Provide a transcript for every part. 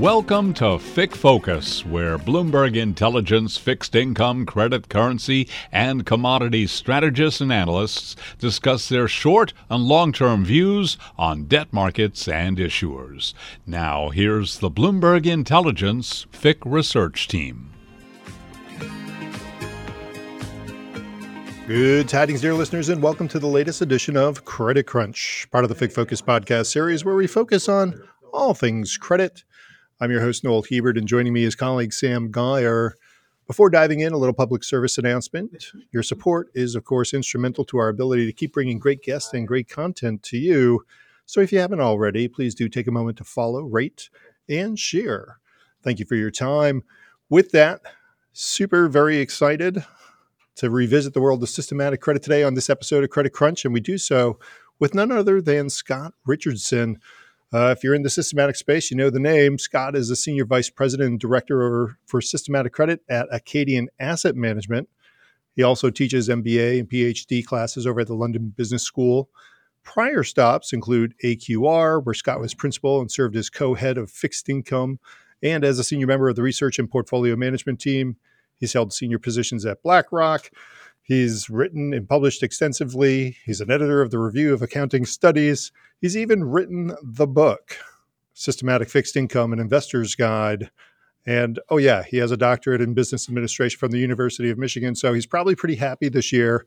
Welcome to FIC Focus, where Bloomberg Intelligence, fixed income, credit, currency, and commodities strategists and analysts discuss their short and long-term views on debt markets and issuers. Now, here's the Bloomberg Intelligence FIC research team. Good tidings, dear listeners, and welcome to the latest edition of Credit Crunch, part of the FIC Focus podcast series where we focus on all things credit. I'm your host, Noel Hebert, and joining me is colleague Sam Geier. Before diving in, a little public service announcement. Your support is, of course, instrumental to our ability to keep bringing great guests and great content to you. So if you haven't already, please do take a moment to follow, rate, and share. Thank you for your time. With that, very excited to revisit the world of systematic credit today on this episode of Credit Crunch, and we do so with none other than Scott Richardson. If you're in the systematic space, you know the name. Scott is the Senior Vice President and Director for Systematic Credit at Acadian Asset Management. He also teaches MBA and PhD classes over at the London Business School. Prior stops include AQR, where Scott was principal and served as co-head of fixed income, and as a senior member of the research and portfolio management team. He's held senior positions at BlackRock. He's written and published extensively. He's an editor of the Review of Accounting Studies. He's even written the book, Systematic Fixed Income, An Investor's Guide. And, oh yeah, he has a doctorate in business administration from the University of Michigan. So he's probably pretty happy this year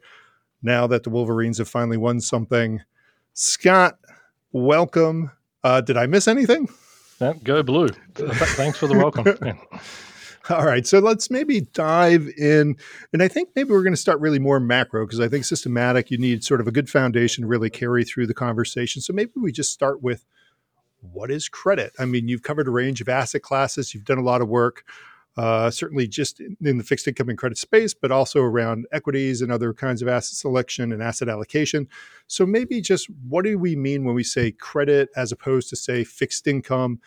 now that the Wolverines have finally won something. Scott, welcome. Did I miss anything? No, go blue. Thanks for the welcome. Yeah. All right, so let's maybe dive in, and I think maybe we're going to start really more macro, because I think systematic, you need sort of a good foundation to really carry through the conversation. So maybe we just start with, what is credit? I mean, you've covered a range of asset classes. You've done a lot of work, certainly just in the fixed income and credit space, but also around equities and other kinds of asset selection and asset allocation. So maybe just what do we mean when we say credit as opposed to, say, fixed income?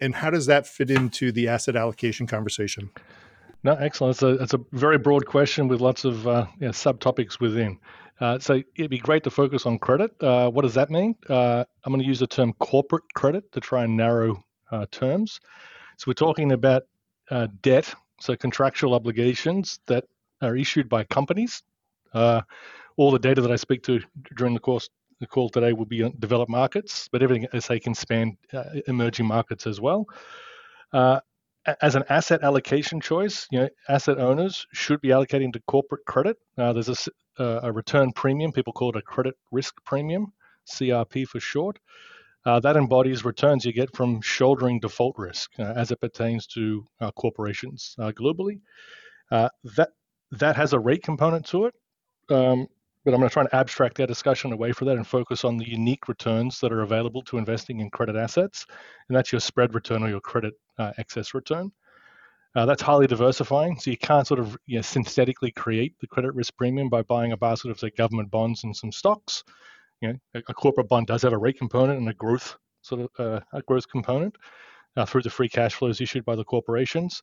And how does that fit into the asset allocation conversation? No, excellent. It's a very broad question with lots of subtopics within. So it'd be great to focus on credit. What does that mean? I'm going to use the term corporate credit to try and narrow terms. So we're talking about debt, so contractual obligations that are issued by companies. All the data that I speak to during the course the call today will be on developed markets, but everything I say can span emerging markets as well. As an asset allocation choice, asset owners should be allocating to corporate credit. There's a return premium, people call it a credit risk premium, CRP for short. That embodies returns you get from shouldering default risk as it pertains to corporations globally. That has a rate component to it. But I'm going to try and abstract our discussion away from that and focus on the unique returns that are available to investing in credit assets, and that's your spread return or your credit excess return. That's highly diversifying, so you can't sort of synthetically create the credit risk premium by buying a basket of, say, government bonds and some stocks. A corporate bond does have a rate component and a growth component through the free cash flows issued by the corporations.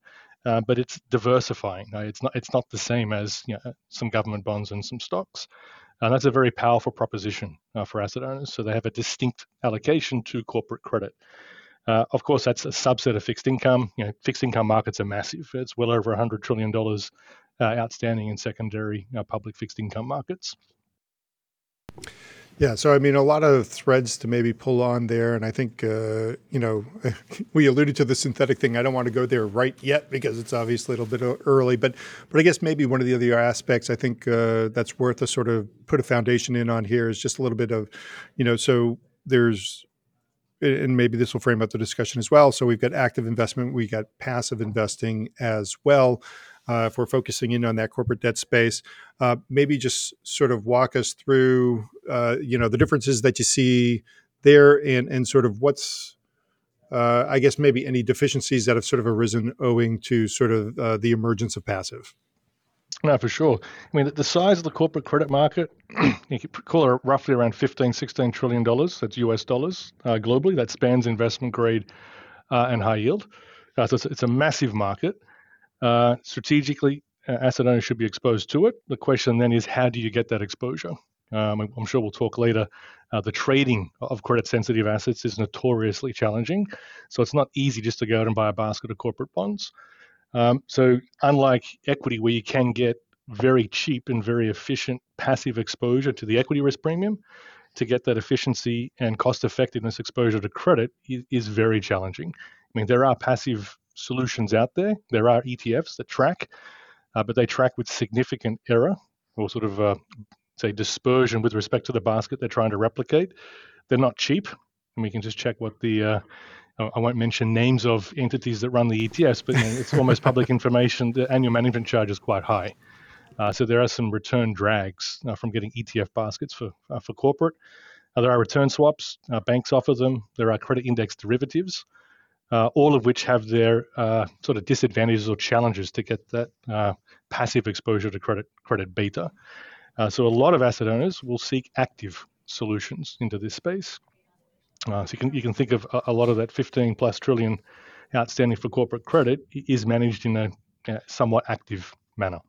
But it's diversifying. It's not the same as some government bonds and some stocks. And that's a very powerful proposition for asset owners. So they have a distinct allocation to corporate credit. Of course, that's a subset of fixed income. Fixed income markets are massive. It's well over $100 trillion outstanding in secondary public fixed income markets. Yeah, so I mean, a lot of threads to maybe pull on there. And I think, we alluded to the synthetic thing. I don't want to go there right yet because it's obviously a little bit early. But I guess maybe one of the other aspects I think that's worth a sort of put a foundation in on here is just a little bit of, so there's, and maybe this will frame up the discussion as well. So we've got active investment, we got passive investing as well. If we're focusing in on that corporate debt space, maybe just sort of walk us through, the differences that you see there and sort of what's, I guess, maybe any deficiencies that have sort of arisen owing to sort of the emergence of passive. No, for sure. I mean, the size of the corporate credit market, you could call it roughly around $15, $16 trillion. That's US dollars globally. That spans investment grade and high yield. So it's a massive market. Strategically, asset owners should be exposed to it. The question then is, how do you get that exposure? I'm sure we'll talk later. The trading of credit-sensitive assets is notoriously challenging. So it's not easy just to go out and buy a basket of corporate bonds. So unlike equity, where you can get very cheap and very efficient passive exposure to the equity risk premium, to get that efficiency and cost-effectiveness exposure to credit is very challenging. I mean, there are passive solutions out there. There are ETFs that track, but they track with significant error or sort of, say, dispersion with respect to the basket they're trying to replicate. They're not cheap. And we can just check what the, I won't mention names of entities that run the ETFs, but you know, it's almost public information. The annual management charge is quite high. So there are some return drags from getting ETF baskets for corporate. There are return swaps. Banks offer them. There are credit index derivatives, all of which have their sort of disadvantages or challenges to get that passive exposure to credit beta. So a lot of asset owners will seek active solutions into this space. So you can think of a lot of that 15 plus trillion outstanding for corporate credit is managed in a somewhat active manner.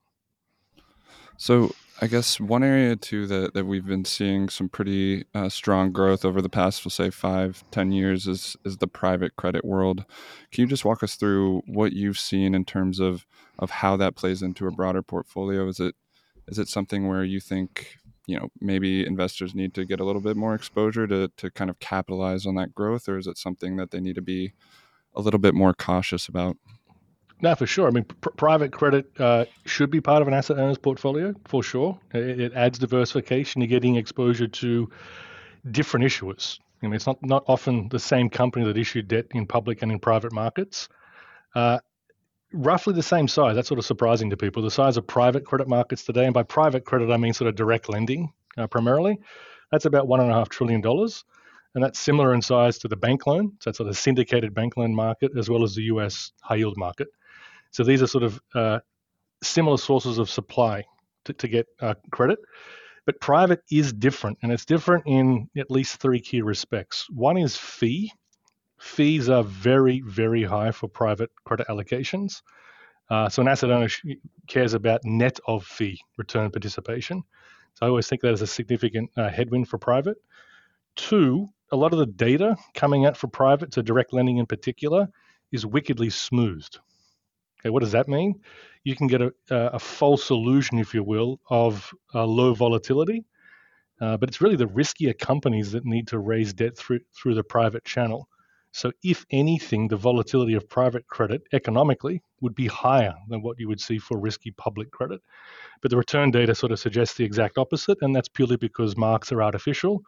So I guess one area too that we've been seeing some pretty strong growth over the past, we'll say 5-10 years is the private credit world. Can you just walk us through what you've seen in terms of how that plays into a broader portfolio? Is it something where you think, you know, maybe investors need to get a little bit more exposure to kind of capitalize on that growth, or is it something that they need to be a little bit more cautious about? No, for sure. I mean, private credit should be part of an asset owner's portfolio, for sure. It adds diversification. You're getting exposure to different issuers. I mean, it's not often the same company that issued debt in public and in private markets. Roughly the same size. That's sort of surprising to people. The size of private credit markets today, and by private credit, I mean sort of direct lending primarily. That's about $1.5 trillion. And that's similar in size to the bank loan. So that's sort of syndicated bank loan market, as well as the U.S. high yield market. So these are sort of similar sources of supply to get credit. But private is different, and it's different in at least three key respects. One is fee. Fees are very, very high for private credit allocations. So an asset owner cares about net of fee return participation. So I always think that is a significant headwind for private. Two, a lot of the data coming out for private, so direct lending in particular, is wickedly smoothed. Okay, what does that mean? You can get a false illusion, if you will, of low volatility, but it's really the riskier companies that need to raise debt through the private channel. So if anything, the volatility of private credit economically would be higher than what you would see for risky public credit. But the return data sort of suggests the exact opposite, and that's purely because marks are artificial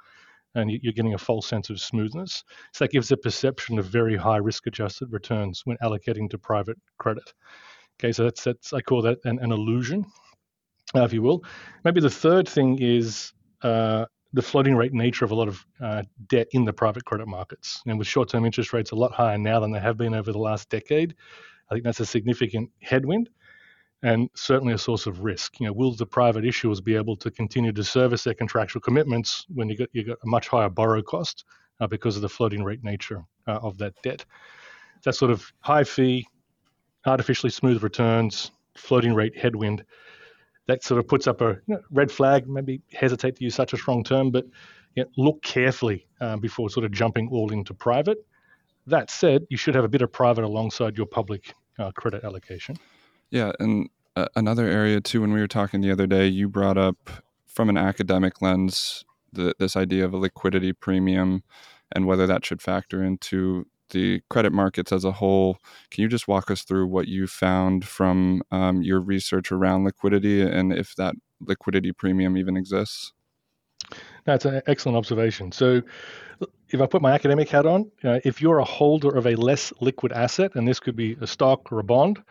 and you're getting a false sense of smoothness. So that gives a perception of very high risk-adjusted returns when allocating to private credit. Okay, so that's I call that an illusion, if you will. Maybe the third thing is the floating rate nature of a lot of debt in the private credit markets. And with short-term interest rates a lot higher now than they have been over the last decade, I think that's a significant headwind and certainly a source of risk. You know, will the private issuers be able to continue to service their contractual commitments when you got a much higher borrow cost because of the floating rate nature of that debt? That sort of high fee, artificially smooth returns, floating rate headwind, that sort of puts up a red flag, maybe hesitate to use such a strong term, but you know, look carefully before sort of jumping all into private. That said, you should have a bit of private alongside your public credit allocation. Yeah. And another area too, when we were talking the other day, you brought up from an academic lens, this idea of a liquidity premium and whether that should factor into the credit markets as a whole. Can you just walk us through what you found from your research around liquidity and if that liquidity premium even exists? That's an excellent observation. So if I put my academic hat on, if you're a holder of a less liquid asset, and this could be a stock or a bond,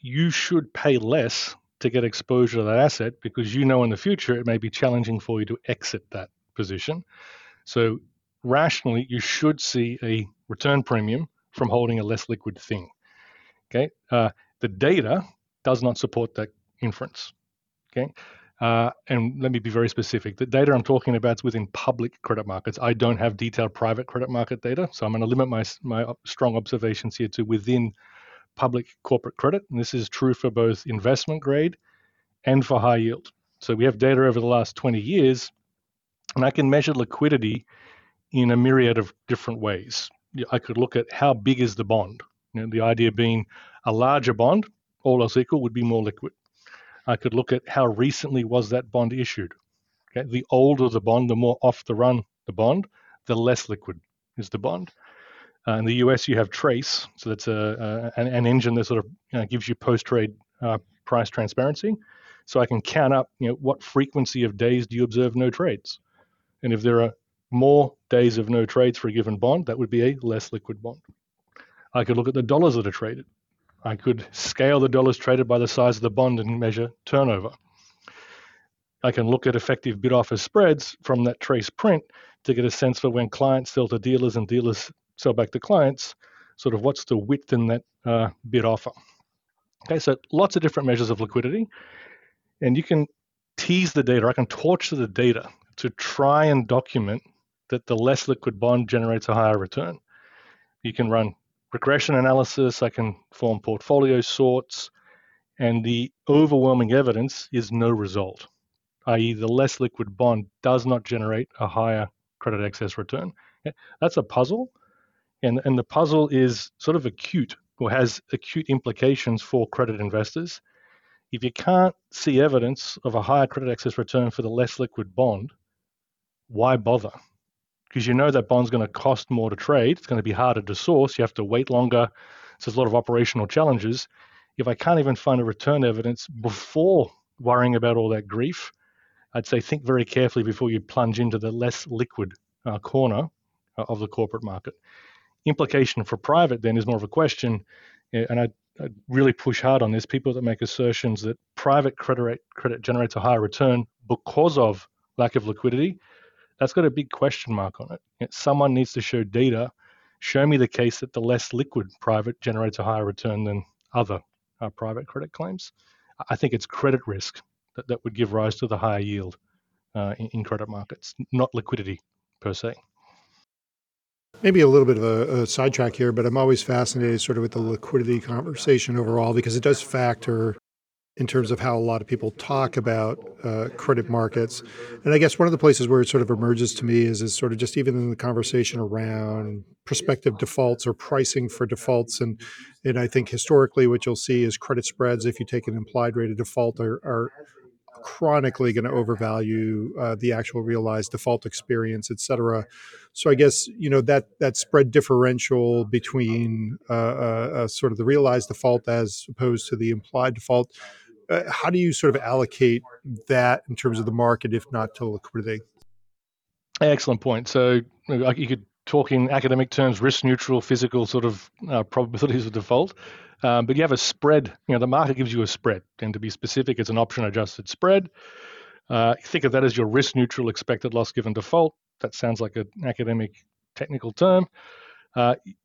you should pay less to get exposure to that asset because you know in the future it may be challenging for you to exit that position. So rationally, you should see a return premium from holding a less liquid thing. Okay, the data does not support that inference. Okay, and let me be very specific. The data I'm talking about is within public credit markets. I don't have detailed private credit market data, so I'm going to limit my strong observations here to within public corporate credit, and this is true for both investment grade and for high yield. So we have data over the last 20 years, and I can measure liquidity in a myriad of different ways. I could look at how big is the bond. You know, the idea being a larger bond, all else equal, would be more liquid. I could look at how recently was that bond issued. Okay? The older the bond, the more off the run the bond, the less liquid is the bond. In the US, you have Trace, so that's an engine that sort of gives you post-trade price transparency. So I can count up, what frequency of days do you observe no trades? And if there are more days of no trades for a given bond, that would be a less liquid bond. I could look at the dollars that are traded. I could scale the dollars traded by the size of the bond and measure turnover. I can look at effective bid-offer spreads from that Trace print to get a sense for when clients sell to dealers and dealers sell back to clients, sort of what's the width in that bid-offer. Okay, so lots of different measures of liquidity. And you can tease the data. I can torture the data to try and document that the less liquid bond generates a higher return. You can run regression analysis. I can form portfolio sorts. And the overwhelming evidence is no result, i.e. the less liquid bond does not generate a higher credit excess return. That's a puzzle. And the puzzle is sort of acute or has acute implications for credit investors. If you can't see evidence of a higher credit excess return for the less liquid bond, why bother? Because you know that bond's going to cost more to trade. It's going to be harder to source. You have to wait longer. So there's a lot of operational challenges. If I can't even find a return evidence before worrying about all that grief, I'd say think very carefully before you plunge into the less liquid corner of the corporate market. Implication for private then is more of a question, and I really push hard on this. People that make assertions that private credit generates a higher return because of lack of liquidity, that's got a big question mark on it. Someone needs to show data, show me the case that the less liquid private generates a higher return than other private credit claims. I think it's credit risk that would give rise to the higher yield in credit markets, not liquidity per se. Maybe a little bit of a sidetrack here, but I'm always fascinated sort of with the liquidity conversation overall, because it does factor in terms of how a lot of people talk about credit markets. And I guess one of the places where it sort of emerges to me is sort of just even in the conversation around prospective defaults or pricing for defaults. And I think historically what you'll see is credit spreads, if you take an implied rate of default, are chronically going to overvalue the actual realized default experience, et cetera. So I guess, that spread differential between sort of the realized default as opposed to the implied default, how do you sort of allocate that in terms of the market, if not to liquidity? Excellent point. So you could talk in academic terms, risk neutral, physical sort of probabilities of default. But you have a spread, the market gives you a spread. And to be specific, it's an option adjusted spread. Think of that as your risk neutral expected loss given default. That sounds like an academic technical term.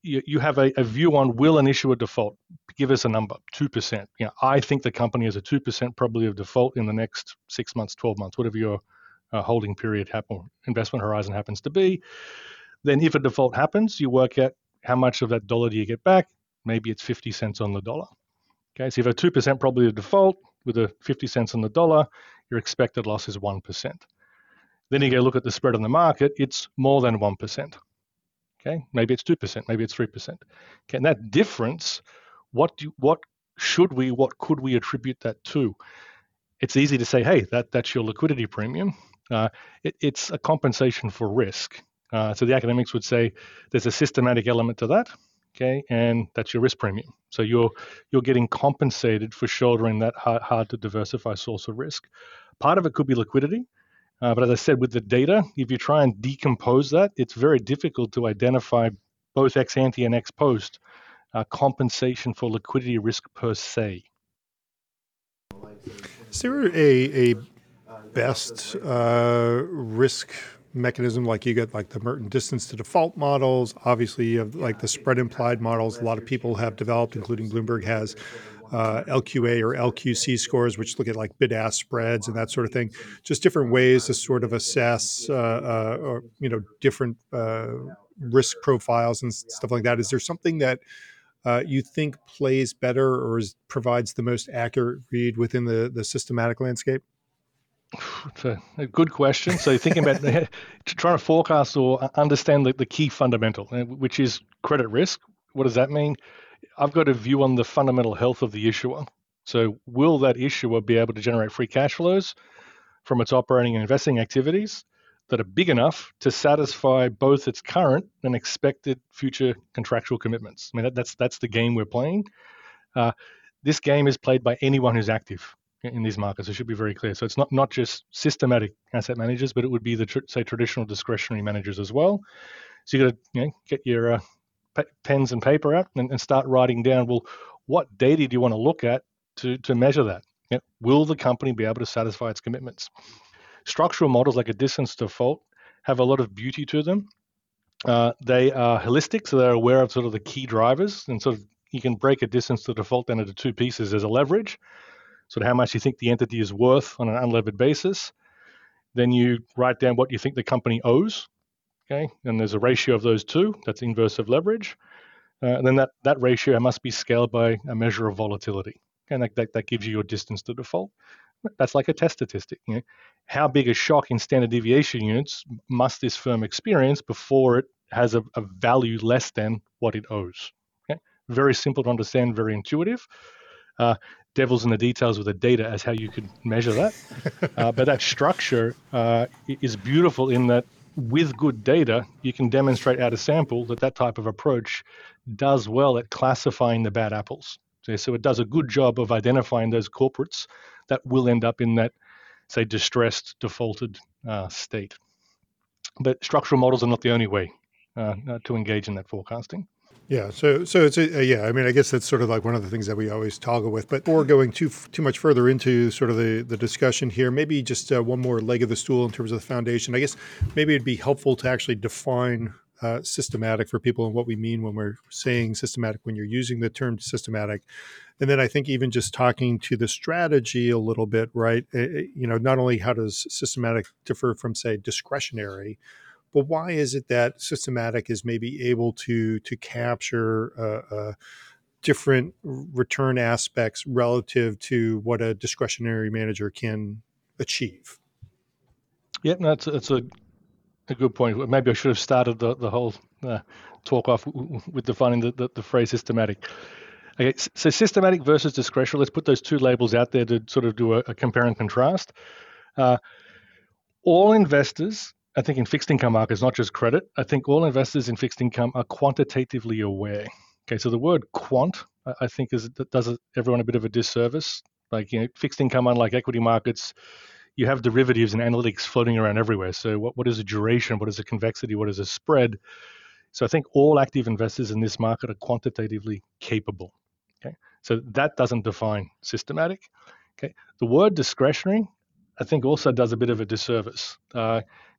You have a view on will an issuer default. Give us a number, 2%. I think the company has a 2% probability of default in the next 6 months, 12 months, whatever your holding period or investment horizon happens to be. Then if a default happens, you work out how much of that dollar do you get back. Maybe it's 50 cents on the dollar. Okay, so if a 2% probability of default with a 50 cents on the dollar, your expected loss is 1%. Then you go look at the spread on the market, it's more than 1%. Okay, maybe it's 2%, maybe it's 3%. Okay, and that difference, what could we attribute that to? It's easy to say, hey, that's your liquidity premium. It's a compensation for risk. So the academics would say there's a systematic element to that, okay, and that's your risk premium. So you're getting compensated for shouldering that hard to diversify source of risk. Part of it could be liquidity, but as I said, with the data, if you try and decompose that, it's very difficult to identify both ex ante and ex post compensation for liquidity risk per se. Is there a best risk mechanism? Like you get like the Merton distance to default models. Obviously, you have like the spread implied models. A lot of people have developed, including Bloomberg has LQA or LQC scores, which look at like bid-ask spreads and that sort of thing. Just different ways to sort of assess, different risk profiles and stuff like that. Is there something that you think plays better or provides the most accurate read within the systematic landscape? It's a good question. So thinking about trying to forecast or understand the key fundamental, which is credit risk. What does that mean? I've got a view on the fundamental health of the issuer. So will that issuer be able to generate free cash flows from its operating and investing activities that are big enough to satisfy both its current and expected future contractual commitments? I mean, that's the game we're playing. This game is played by anyone who's active in these markets. It should be very clear. So it's not just systematic asset managers, but it would be the traditional discretionary managers as well. So you got to get your pens and paper out and start writing down, well, what data do you want to look at to measure that? You know, will the company be able to satisfy its commitments? Structural models like a distance default have a lot of beauty to them. They are holistic, so they're aware of sort of the key drivers, and sort of you can break a distance to default down into two pieces. There's a leverage, sort of how much you think the entity is worth on an unlevered basis. Then you write down what you think the company owes, okay? And there's a ratio of those two. That's inverse of leverage. And then that ratio must be scaled by a measure of volatility. And that gives you your distance to default. That's like a test statistic. You know? How big a shock in standard deviation units must this firm experience before it has a value less than what it owes? Okay? Very simple to understand, very intuitive. Devils in the details with the data as how you could measure that. But that structure is beautiful in that with good data, you can demonstrate out of sample that type of approach does well at classifying the bad apples. So it does a good job of identifying those corporates that will end up in that, say, distressed, defaulted state. But structural models are not the only way to engage in that forecasting. Yeah. So it's, I mean, I guess that's sort of like one of the things that we always toggle with, but before going too much further into sort of the discussion here, maybe just one more leg of the stool in terms of the foundation. I guess maybe it'd be helpful to actually define systematic for people and what we mean when we're saying systematic, when you're using the term systematic. And then I think even just talking to the strategy a little bit, right? Not only how does systematic differ from, say, discretionary, but why is it that systematic is maybe able to capture different return aspects relative to what a discretionary manager can achieve? Yeah, no, it's a good point. Maybe I should have started the whole talk off with defining the phrase systematic. Okay, so systematic versus discretionary. Let's put those two labels out there to sort of do a compare and contrast. All investors, I think in fixed income markets, not just credit, I think all investors in fixed income are quantitatively aware. Okay, so the word quant, I think, does everyone a bit of a disservice. Like, fixed income, unlike equity markets, you have derivatives and analytics floating around everywhere. So what is a duration? What is a convexity? What is a spread? So I think all active investors in this market are quantitatively capable. Okay, so that doesn't define systematic. Okay, the word discretionary, I think, also does a bit of a disservice.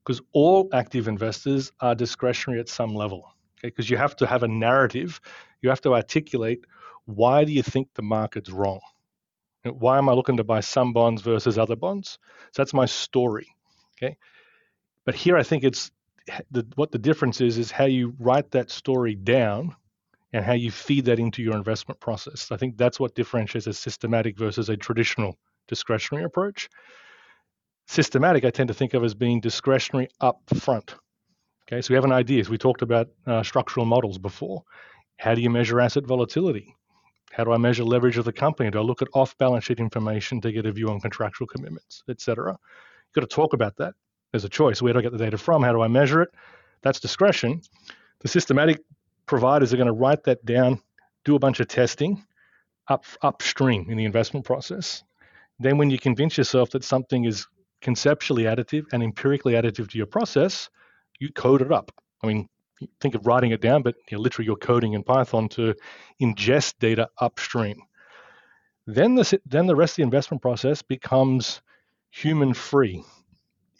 Because all active investors are discretionary at some level, okay? Because you have to have a narrative. You have to articulate, why do you think the market's wrong? Why am I looking to buy some bonds versus other bonds? So that's my story, okay? But here I think it's what the difference is how you write that story down and how you feed that into your investment process. I think that's what differentiates a systematic versus a traditional discretionary approach. Systematic, I tend to think of as being discretionary up front. Okay, so we have an idea. So we talked about structural models before. How do you measure asset volatility? How do I measure leverage of the company? Do I look at off-balance sheet information to get a view on contractual commitments, et cetera? You've got to talk about that. There's a choice. Where do I get the data from? How do I measure it? That's discretion. The systematic providers are going to write that down, do a bunch of testing upstream in the investment process. Then when you convince yourself that something is conceptually additive and empirically additive to your process, you code it up. I mean, think of writing it down, but literally you're coding in Python to ingest data upstream. Then the rest of the investment process becomes human-free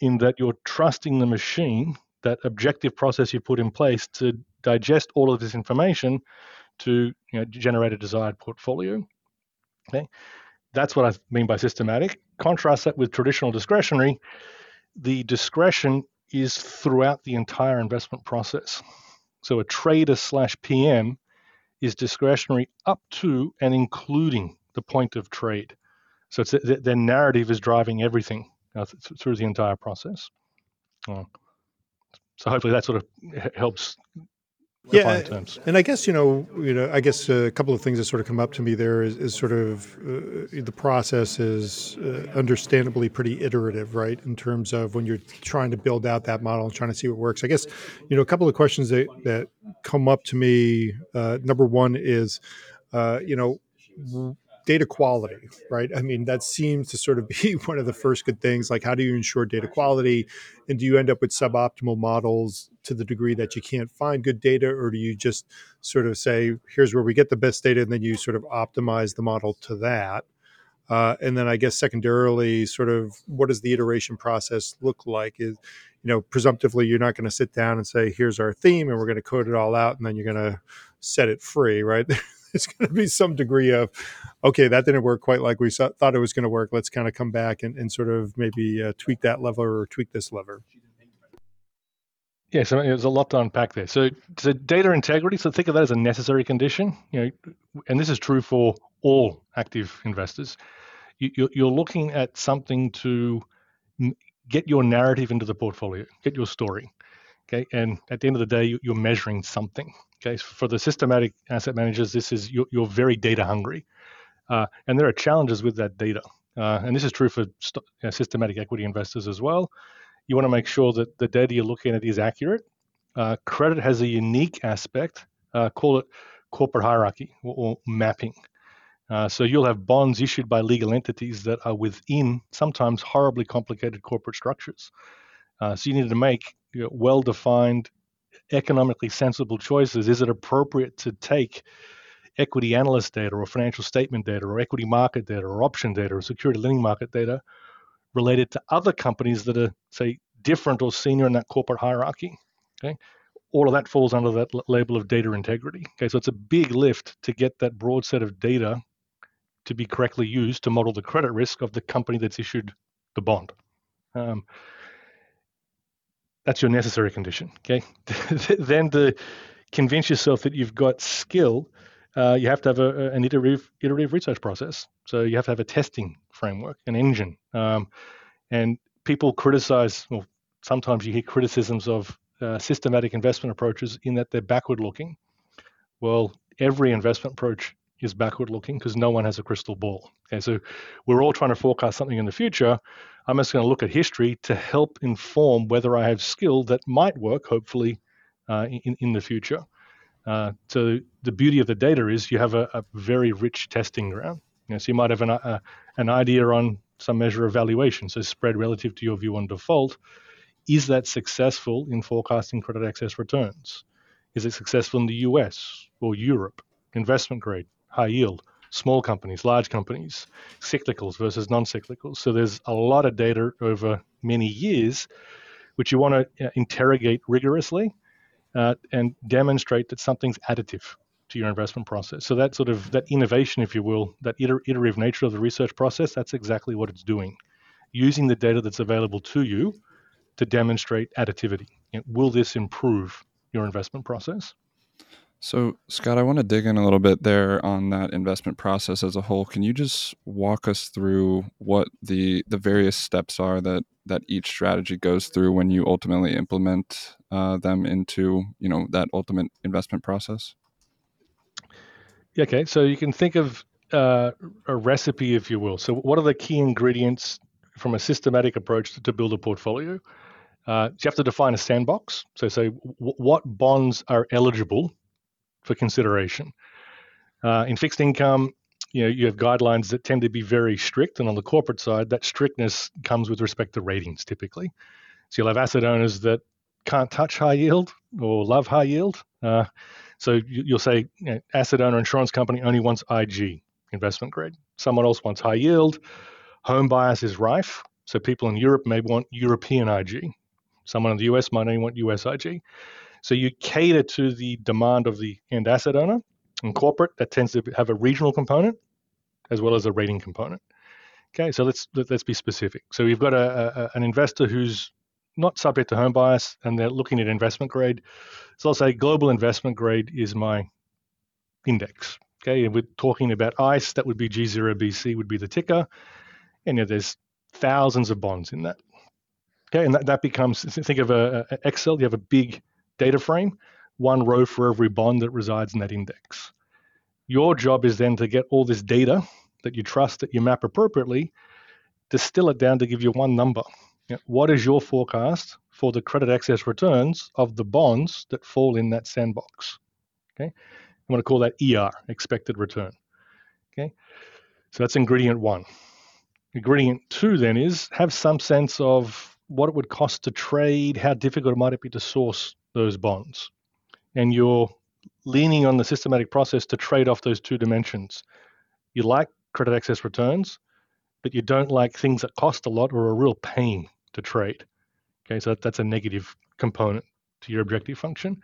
in that you're trusting the machine, that objective process you put in place to digest all of this information to generate a desired portfolio. Okay. That's what I mean by systematic. Contrast that with traditional discretionary. The discretion is throughout the entire investment process. So a trader /PM is discretionary up to and including the point of trade. So their narrative is driving everything through the entire process. So hopefully that sort of helps. Yeah, and I guess I guess a couple of things that sort of come up to me there is sort of the process is understandably pretty iterative, right? In terms of when you're trying to build out that model and trying to see what works. I guess a couple of questions that come up to me. Number one is, data quality, right? I mean, that seems to sort of be one of the first good things. Like, how do you ensure data quality? And do you end up with suboptimal models to the degree that you can't find good data? Or do you just sort of say, here's where we get the best data, and then you sort of optimize the model to that? And then I guess secondarily, sort of what does the iteration process look like? Is, presumptively, you're not going to sit down and say, here's our theme, and we're going to code it all out, and then you're going to set it free, right? It's going to be some degree of, okay, that didn't work quite like we thought it was going to work. Let's kind of come back and sort of maybe tweak that lever or tweak this lever. Yes, there's a lot to unpack there. So data integrity, so think of that as a necessary condition. And this is true for all active investors. You're looking at something to get your narrative into the portfolio, get your story. Okay, and at the end of the day, you're measuring something. Okay, for the systematic asset managers, this is you're very data hungry, and there are challenges with that data. And this is true for systematic equity investors as well. You want to make sure that the data you're looking at is accurate. Credit has a unique aspect, call it corporate hierarchy or mapping. So you'll have bonds issued by legal entities that are within sometimes horribly complicated corporate structures. So you need to make well-defined, economically sensible choices. Is it appropriate to take equity analyst data or financial statement data or equity market data or option data or security lending market data related to other companies that are, say, different or senior in that corporate hierarchy? Okay, all of that falls under that label of data integrity. Okay, so it's a big lift to get that broad set of data to be correctly used to model the credit risk of the company that's issued the bond. That's your necessary condition, okay? Then to convince yourself that you've got skill, you have to have an iterative research process. So you have to have a testing framework, an engine. And people criticize, well, sometimes you hear criticisms of systematic investment approaches in that they're backward looking. Well, every investment approach is backward looking because no one has a crystal ball. Okay, so we're all trying to forecast something in the future. I'm just going to look at history to help inform whether I have skill that might work, hopefully, in the future. So the beauty of the data is you have a very rich testing ground. So you might have an idea on some measure of valuation, so spread relative to your view on default. Is that successful in forecasting credit access returns? Is it successful in the US or Europe? Investment grade, high yield, small companies, large companies, cyclicals versus non-cyclicals. So there's a lot of data over many years, which you want to interrogate rigorously and demonstrate that something's additive to your investment process. So that sort of, that innovation, if you will, that iterative nature of the research process, that's exactly what it's doing. Using the data that's available to you to demonstrate additivity. Will this improve your investment process? So, Scott, I want to dig in a little bit there on that investment process as a whole. Can you just walk us through what the various steps are that each strategy goes through when you ultimately implement them into that ultimate investment process? Okay, so you can think of a recipe, if you will. So what are the key ingredients from a systematic approach to build a portfolio? You have to define a sandbox. So say what bonds are eligible for consideration. In fixed income, you have guidelines that tend to be very strict, and on the corporate side, that strictness comes with respect to ratings typically. So you'll have asset owners that can't touch high yield or love high yield. So you'll say asset owner insurance company only wants IG, investment grade. Someone else wants high yield. Home bias is rife. So people in Europe may want European IG. Someone in the US might only want US IG. So you cater to the demand of the end asset owner. In corporate, that tends to have a regional component as well as a rating component. Okay, so let's be specific. So you've got an investor who's not subject to home bias and they're looking at investment grade. So I'll say global investment grade is my index. Okay, and we're talking about ICE, that would be G0BC would be the ticker. And there's thousands of bonds in that. Okay, and that becomes, think of an Excel, you have a big data frame, one row for every bond that resides in that index. Your job is then to get all this data that you trust, that you map appropriately, distill it down to give you one number. You know, what is your forecast for the credit access returns of the bonds that fall in that sandbox? Okay, I'm going to call that ER, expected return. Okay, so that's ingredient one. Ingredient two then is have some sense of what it would cost to trade, how difficult it might be to source those bonds. And you're leaning on the systematic process to trade off those two dimensions. You like credit access returns, but you don't like things that cost a lot or are a real pain to trade. Okay, so that's a negative component to your objective function.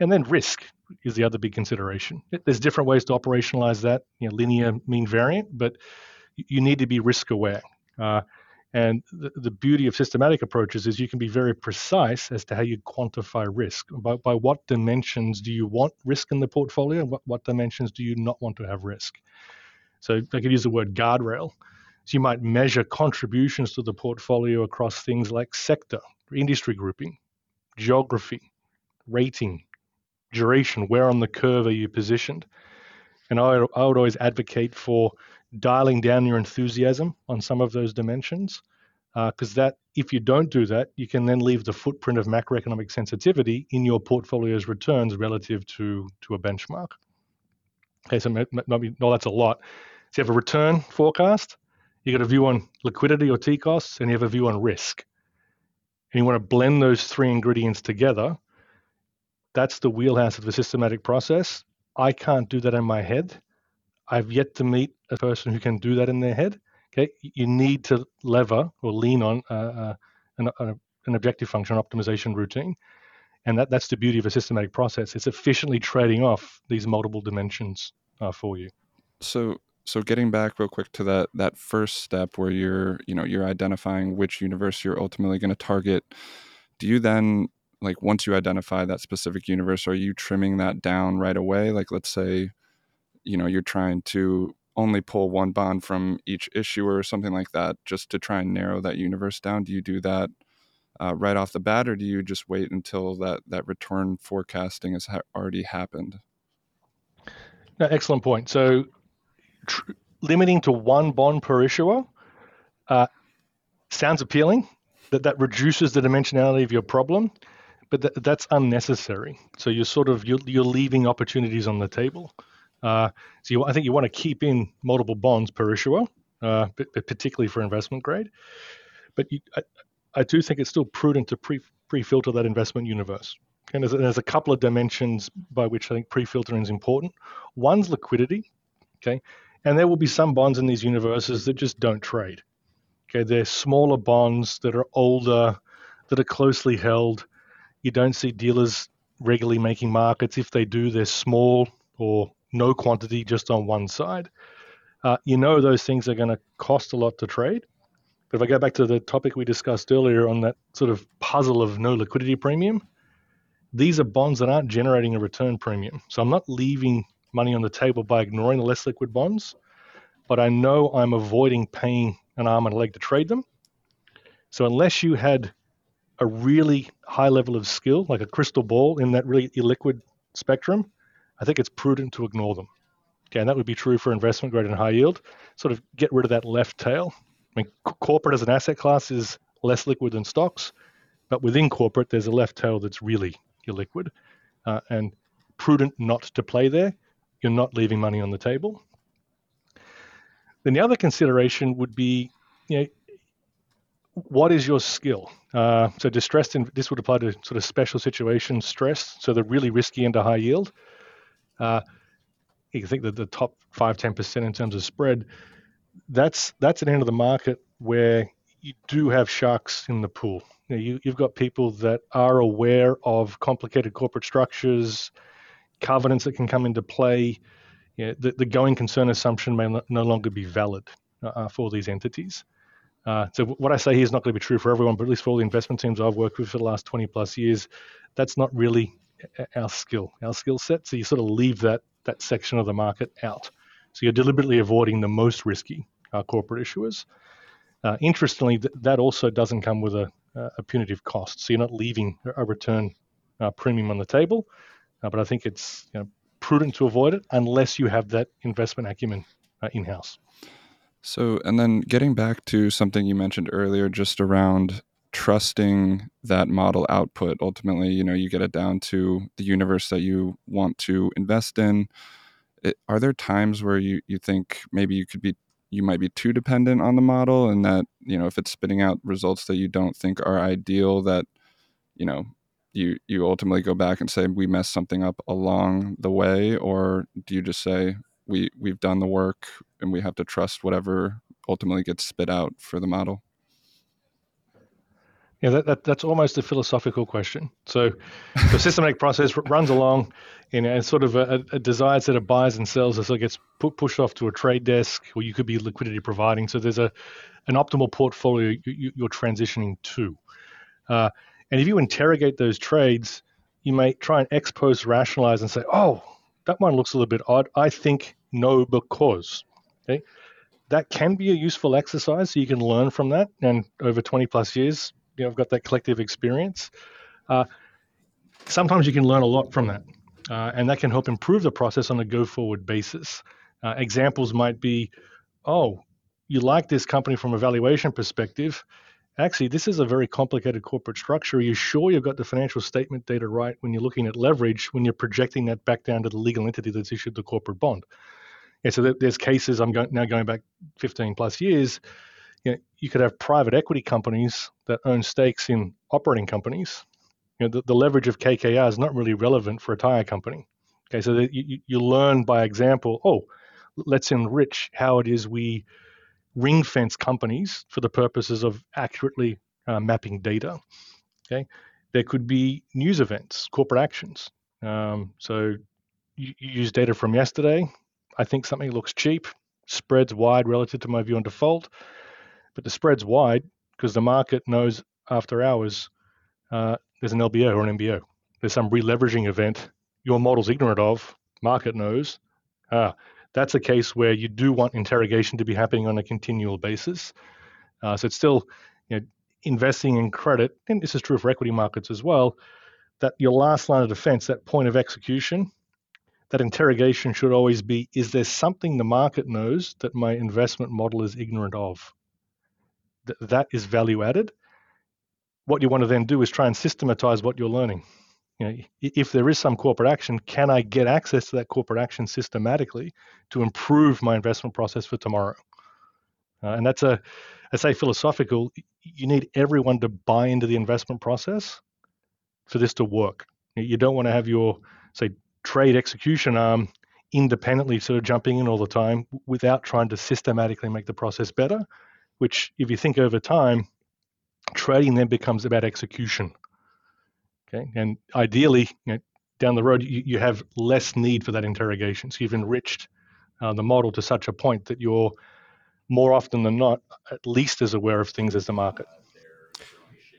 And then risk is the other big consideration. There's different ways to operationalize that, you know, linear, mean variant, but you need to be risk aware. And the beauty of systematic approaches is you can be very precise as to how you quantify risk. By what dimensions do you want risk in the portfolio? What dimensions do you not want to have risk? So I could use the word guardrail. So you might measure contributions to the portfolio across things like sector, industry grouping, geography, rating, duration, where on the curve are you positioned? And I would always advocate for dialing down your enthusiasm on some of those dimensions, because that, if you don't do that, you can then leave the footprint of macroeconomic sensitivity in your portfolio's returns relative to a benchmark. Okay, so no, that's a lot. So you have a return forecast, you got a view on liquidity or T costs, and you have a view on risk. And you want to blend those three ingredients together. That's the wheelhouse of the systematic process. I can't do that in my head. I've yet to meet a person who can do that in their head. Okay, you need to lever or lean on an objective function optimization routine. And that's the beauty of a systematic process. It's efficiently trading off these multiple dimensions for you. So getting back real quick to that first step where you're identifying which universe you're ultimately going to target, do you then, like, once you identify that specific universe, are you trimming that down right away? Like, let's say, you're trying to only pull one bond from each issuer or something like that, just to try and narrow that universe down. Do you do that right off the bat, or do you just wait until that return forecasting has already happened? No, excellent point. So limiting to one bond per issuer sounds appealing. That reduces the dimensionality of your problem, but that's unnecessary. So you're leaving opportunities on the table. So I think you want to keep in multiple bonds per issuer, particularly for investment grade. But I do think it's still prudent to pre-filter that investment universe. And there's a couple of dimensions by which I think pre-filtering is important. One's liquidity. Okay, and there will be some bonds in these universes that just don't trade. Okay, they're smaller bonds that are older, that are closely held. You don't see dealers regularly making markets. If they do, they're small or no quantity just on one side. Those things are going to cost a lot to trade. But if I go back to the topic we discussed earlier on that sort of puzzle of no liquidity premium, these are bonds that aren't generating a return premium. So I'm not leaving money on the table by ignoring the less liquid bonds, but I know I'm avoiding paying an arm and a leg to trade them. So unless you had a really high level of skill, like a crystal ball in that really illiquid spectrum, I think it's prudent to ignore them. Okay, and that would be true for investment grade and high yield. Sort of get rid of that left tail. I mean, corporate as an asset class is less liquid than stocks, but within corporate, there's a left tail that's really illiquid, and prudent not to play there. You're not leaving money on the table. Then the other consideration would be, what is your skill? So distressed, this would apply to sort of special situations, stress, so the really risky into high yield. You can think that the top 5, 10% in terms of spread, that's an end of the market where you do have sharks in the pool. You've got people that are aware of complicated corporate structures, covenants that can come into play. The going concern assumption may no longer be valid for these entities. So what I say here is not going to be true for everyone, but at least for all the investment teams I've worked with for the last 20 plus years, that's not really our skill set. So you sort of leave that section of the market out. So you're deliberately avoiding the most risky corporate issuers. Interestingly, that also doesn't come with a punitive cost. So you're not leaving a return premium on the table. But I think it's prudent to avoid it unless you have that investment acumen in-house. So, and then getting back to something you mentioned earlier, just around trusting that model output. Ultimately, you get it down to the universe that you want to invest in. Are there times where you think maybe you might be too dependent on the model, and that, if it's spitting out results that you don't think are ideal, that, you ultimately go back and say, we messed something up along the way? Or do you just say, we've done the work and we have to trust whatever ultimately gets spit out for the model? Yeah, that's almost a philosophical question. So the systematic process runs along and sort of a desired set of buyers and sellers that sort of gets pushed off to a trade desk, or you could be liquidity providing. So there's an optimal portfolio you're transitioning to. And if you interrogate those trades, you may try and ex post rationalize and say, oh, that one looks a little bit odd. I think no because. Okay? That can be a useful exercise, so you can learn from that. And over 20 plus years, I've got that collective experience. Sometimes you can learn a lot from that, and that can help improve the process on a go-forward basis. Examples might be, oh, you like this company from a valuation perspective. Actually, this is a very complicated corporate structure. Are you sure you've got the financial statement data right when you're looking at leverage, when you're projecting that back down to the legal entity that's issued the corporate bond? Yeah, so there's cases, I'm going back 15 plus years, you could have private equity companies that own stakes in operating companies. The leverage of KKR is not really relevant for a tire company. Okay, so that you learn by example, let's enrich how it is we ring fence companies for the purposes of accurately mapping data. Okay, there could be news events, corporate actions. So you use data from yesterday. I think something looks cheap, spreads wide relative to my view on default. But the spread's wide because the market knows after hours there's an LBO or an MBO. There's some re-leveraging event your model's ignorant of, market knows. That's a case where you do want interrogation to be happening on a continual basis. So it's still investing in credit, and this is true for equity markets as well, that your last line of defense, that point of execution, that interrogation should always be, is there something the market knows that my investment model is ignorant of? That is value added. What you want to then do is try and systematize what you're learning. If there is some corporate action, can I get access to that corporate action systematically to improve my investment process for tomorrow? And that's philosophical. You need everyone to buy into the investment process for this to work. You don't want to have your, trade execution arm independently sort of jumping in all the time without trying to systematically make the process better, which, if you think over time, trading then becomes about execution. Okay, and ideally, down the road, you have less need for that interrogation. So you've enriched the model to such a point that you're more often than not at least as aware of things as the market.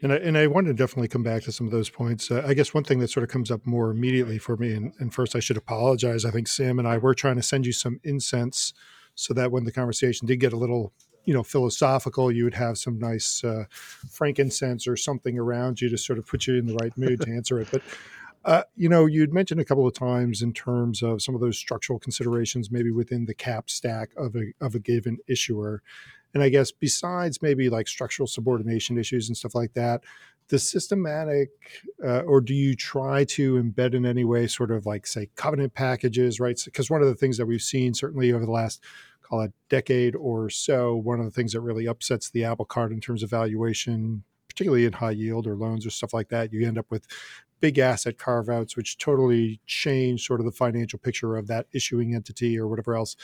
And I want to definitely come back to some of those points. I guess one thing that sort of comes up more immediately for me, and first I should apologize. I think Sam and I were trying to send you some incense so that when the conversation did get a little philosophical, you would have some nice frankincense or something around you to sort of put you in the right mood to answer it. But, you'd mentioned a couple of times in terms of some of those structural considerations, maybe within the cap stack of a given issuer. And I guess besides maybe like structural subordination issues and stuff like that, the systematic, or do you try to embed in any way sort of like, say, covenant packages, right? Because one of the things that we've seen certainly over the last, call it decade or so, one of the things that really upsets the apple cart in terms of valuation, particularly in high yield or loans or stuff like that, you end up with big asset carve-outs, which totally change sort of the financial picture of that issuing entity or whatever else.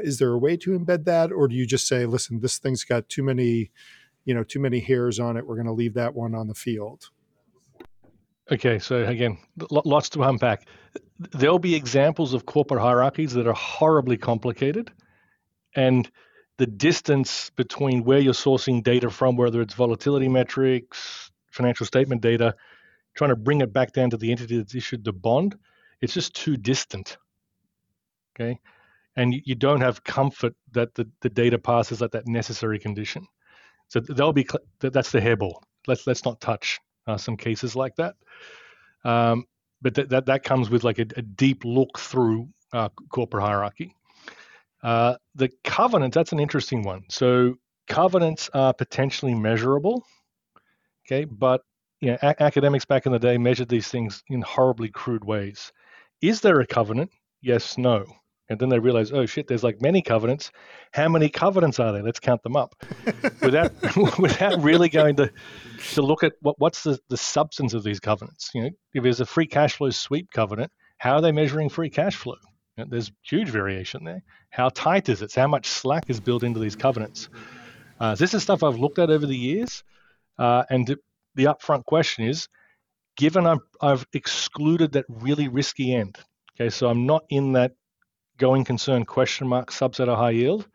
Is there a way to embed that? Or do you just say, listen, this thing's got too many hairs on it. We're going to leave that one on the field. Okay. So again, lots to unpack. There'll be examples of corporate hierarchies that are horribly complicated. And the distance between where you're sourcing data from, whether it's volatility metrics, financial statement data, trying to bring it back down to the entity that's issued the bond, it's just too distant. Okay. And you don't have comfort that the data passes at that necessary condition. So that's the hairball. Let's not touch some cases like that. But that comes with like a deep look through corporate hierarchy. The covenants, that's an interesting one. So covenants are potentially measurable, okay? But you know, academics back in the day measured these things in horribly crude ways. Is there a covenant? Yes, no. And then they realize, oh shit, there's like many covenants. How many covenants are there? Let's count them up. without really going to look at what's the substance of these covenants. You know, if there's a free cash flow sweep covenant, how are they measuring free cash flow? You know, there's huge variation there. How tight is it? So how much slack is built into these covenants? This is stuff I've looked at over the years. And the upfront question is, given I've excluded that really risky end, okay, so I'm not in that going concern ? Subset of high yield.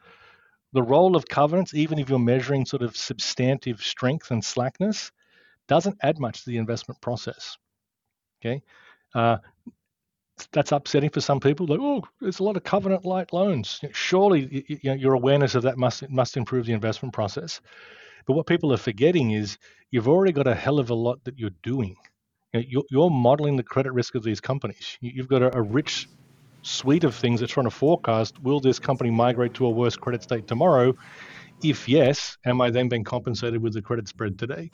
The role of covenants, even if you're measuring sort of substantive strength and slackness, doesn't add much to the investment process. Okay, that's upsetting for some people. Like, oh, there's a lot of covenant light loans. Surely, you know, your awareness of that must improve the investment process. But what people are forgetting is you've already got a hell of a lot that you're doing. You're modeling the credit risk of these companies. You've got a rich suite of things that's trying to forecast, will this company migrate to a worse credit state tomorrow? If yes, am I then being compensated with the credit spread today?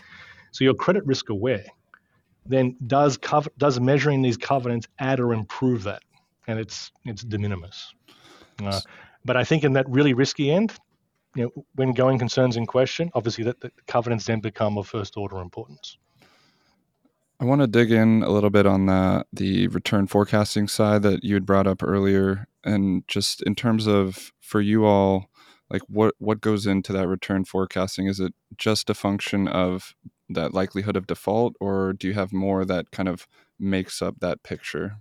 So you're credit risk aware. Then does measuring these covenants add or improve that? And it's de minimis. But I think in that really risky end, you know, when going concerns in question, obviously the covenants then become of first order importance. I want to dig in a little bit on the return forecasting side that you had brought up earlier, and just in terms of, for you all, like what goes into that return forecasting? Is it just a function of that likelihood of default, or do you have more that kind of makes up that picture?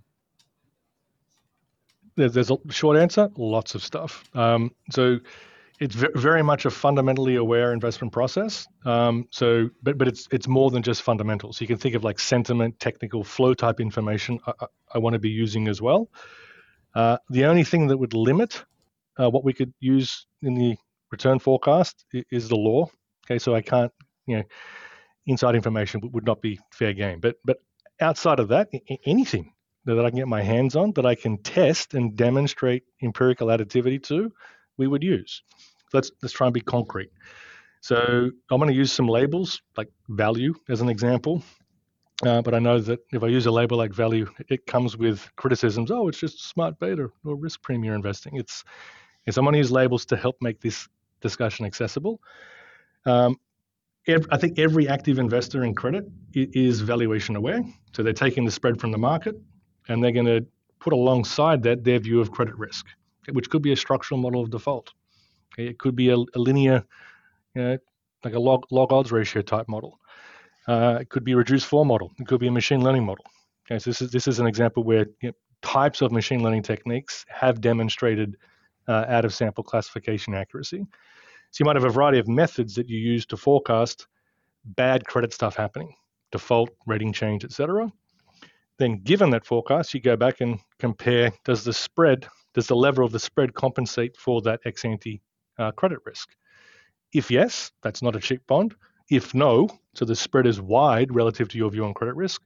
There's a short answer, lots of stuff. So it's very much a fundamentally aware investment process. But it's more than just fundamentals. You can think of like sentiment, technical, flow type information I want to be using as well. The only thing that would limit what we could use in the return forecast is the law. Okay, so I can't, you know, inside information would not be fair game. But outside of that, anything that I can get my hands on that I can test and demonstrate empirical additivity to, we would use. Let's try and be concrete. So I'm going to use some labels like value as an example, but I know that if I use a label like value, it comes with criticisms. Oh, it's just smart beta or risk premium investing. I'm going to use labels to help make this discussion accessible. I think every active investor in credit is valuation aware. So they're taking the spread from the market and they're going to put alongside that their view of credit risk, which could be a structural model of default. It could be a linear, you know, like a log odds ratio type model. It could be a reduced form model. It could be a machine learning model. Okay, so this is an example where, you know, types of machine learning techniques have demonstrated out of sample classification accuracy. So you might have a variety of methods that you use to forecast bad credit stuff happening, default, rating change, etc. Then given that forecast, you go back and compare, does the level of the spread compensate for that ex-ante credit risk? If yes, that's not a cheap bond. If no, so the spread is wide relative to your view on credit risk,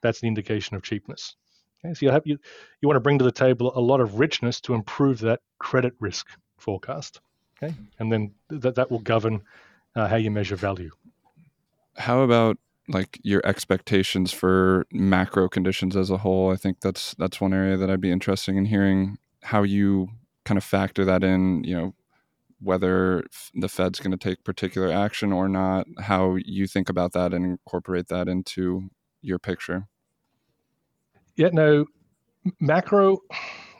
that's an indication of cheapness. Okay, so you want to bring to the table a lot of richness to improve that credit risk forecast. Okay, and then that will govern how you measure value. How about like your expectations for macro conditions as a whole? I think that's one area that I'd be interested in hearing how you kind of factor that in, you know, whether the Fed's going to take particular action or not, how you think about that and incorporate that into your picture. Yeah, no, macro,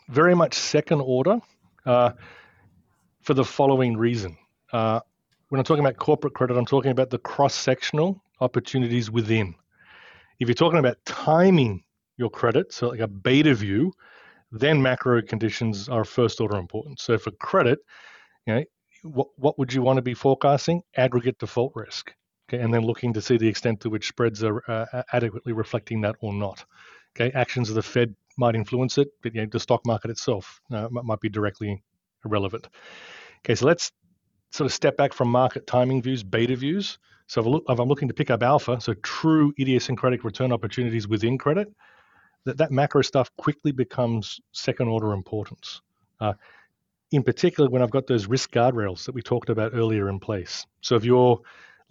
very much second order for the following reason. When I'm talking about corporate credit, I'm talking about the cross-sectional opportunities within. If you're talking about timing your credit, so like a beta view, then macro conditions are first order importance. So for credit, you know, what would you want to be forecasting? Aggregate default risk, okay, and then looking to see the extent to which spreads are adequately reflecting that or not. Okay, actions of the Fed might influence it, but you know, the stock market itself might be directly irrelevant. Okay, so let's sort of step back from market timing views, beta views. So if I'm looking to pick up alpha, so true idiosyncratic return opportunities within credit, that macro stuff quickly becomes second order importance. In particular, when I've got those risk guardrails that we talked about earlier in place. So if you're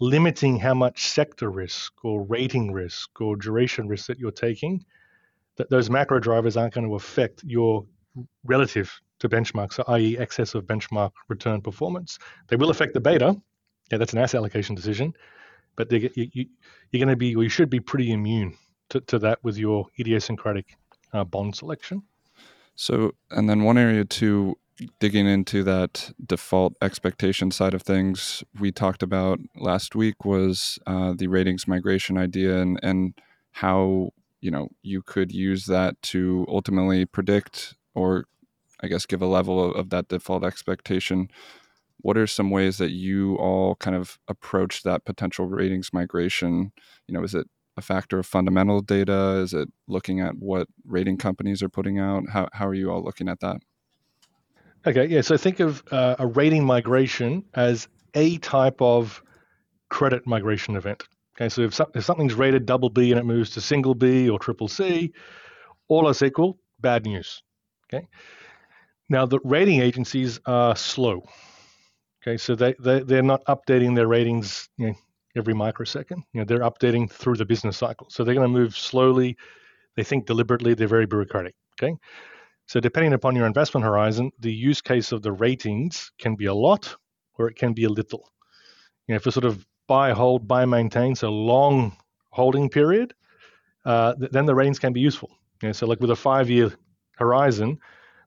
limiting how much sector risk or rating risk or duration risk that you're taking, that those macro drivers aren't going to affect your relative to benchmarks, so i.e. excess of benchmark return performance. They will affect the beta. Yeah, that's an asset allocation decision, but you're going to be, or you should be, pretty immune to that with your idiosyncratic bond selection. So, and then one area too, digging into that default expectation side of things we talked about last week was the ratings migration idea and how, you know, you could use that to ultimately predict or I guess give a level of that default expectation. What are some ways that you all kind of approach that potential ratings migration? You know, is it a factor of fundamental data? Is it looking at what rating companies are putting out? How are you all looking at that? Okay, yeah, so think of a rating migration as a type of credit migration event. Okay, so if something's rated double B and it moves to single B or triple C, all else equal, bad news. Okay, now the rating agencies are slow. Okay, so they're not updating their ratings, you know, every microsecond. You know, they're updating through the business cycle. So they're going to move slowly. They think deliberately. They're very bureaucratic. Okay. So depending upon your investment horizon, the use case of the ratings can be a lot or it can be a little. You know, for sort of buy, hold, buy, maintain, so long holding period, then the ratings can be useful. You know, so like with a 5-year horizon,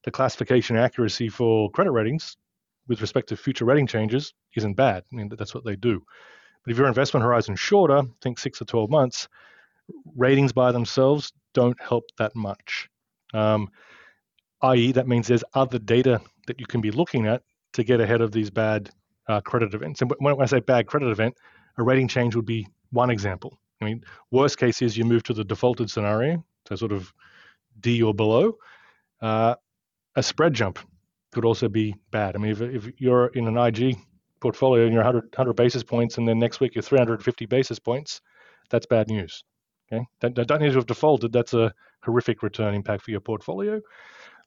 the classification accuracy for credit ratings with respect to future rating changes isn't bad. I mean, that's what they do. But if your investment horizon shorter, think 6 or 12 months, ratings by themselves don't help that much. I.e., that means there's other data that you can be looking at to get ahead of these bad credit events. And when I say bad credit event, a rating change would be one example. I mean, worst case is you move to the defaulted scenario, so sort of D or below. A spread jump could also be bad. I mean, if you're in an IG portfolio and you're 100 basis points and then next week you're 350 basis points, that's bad news. Okay, that don't need to have defaulted. That's a horrific return impact for your portfolio.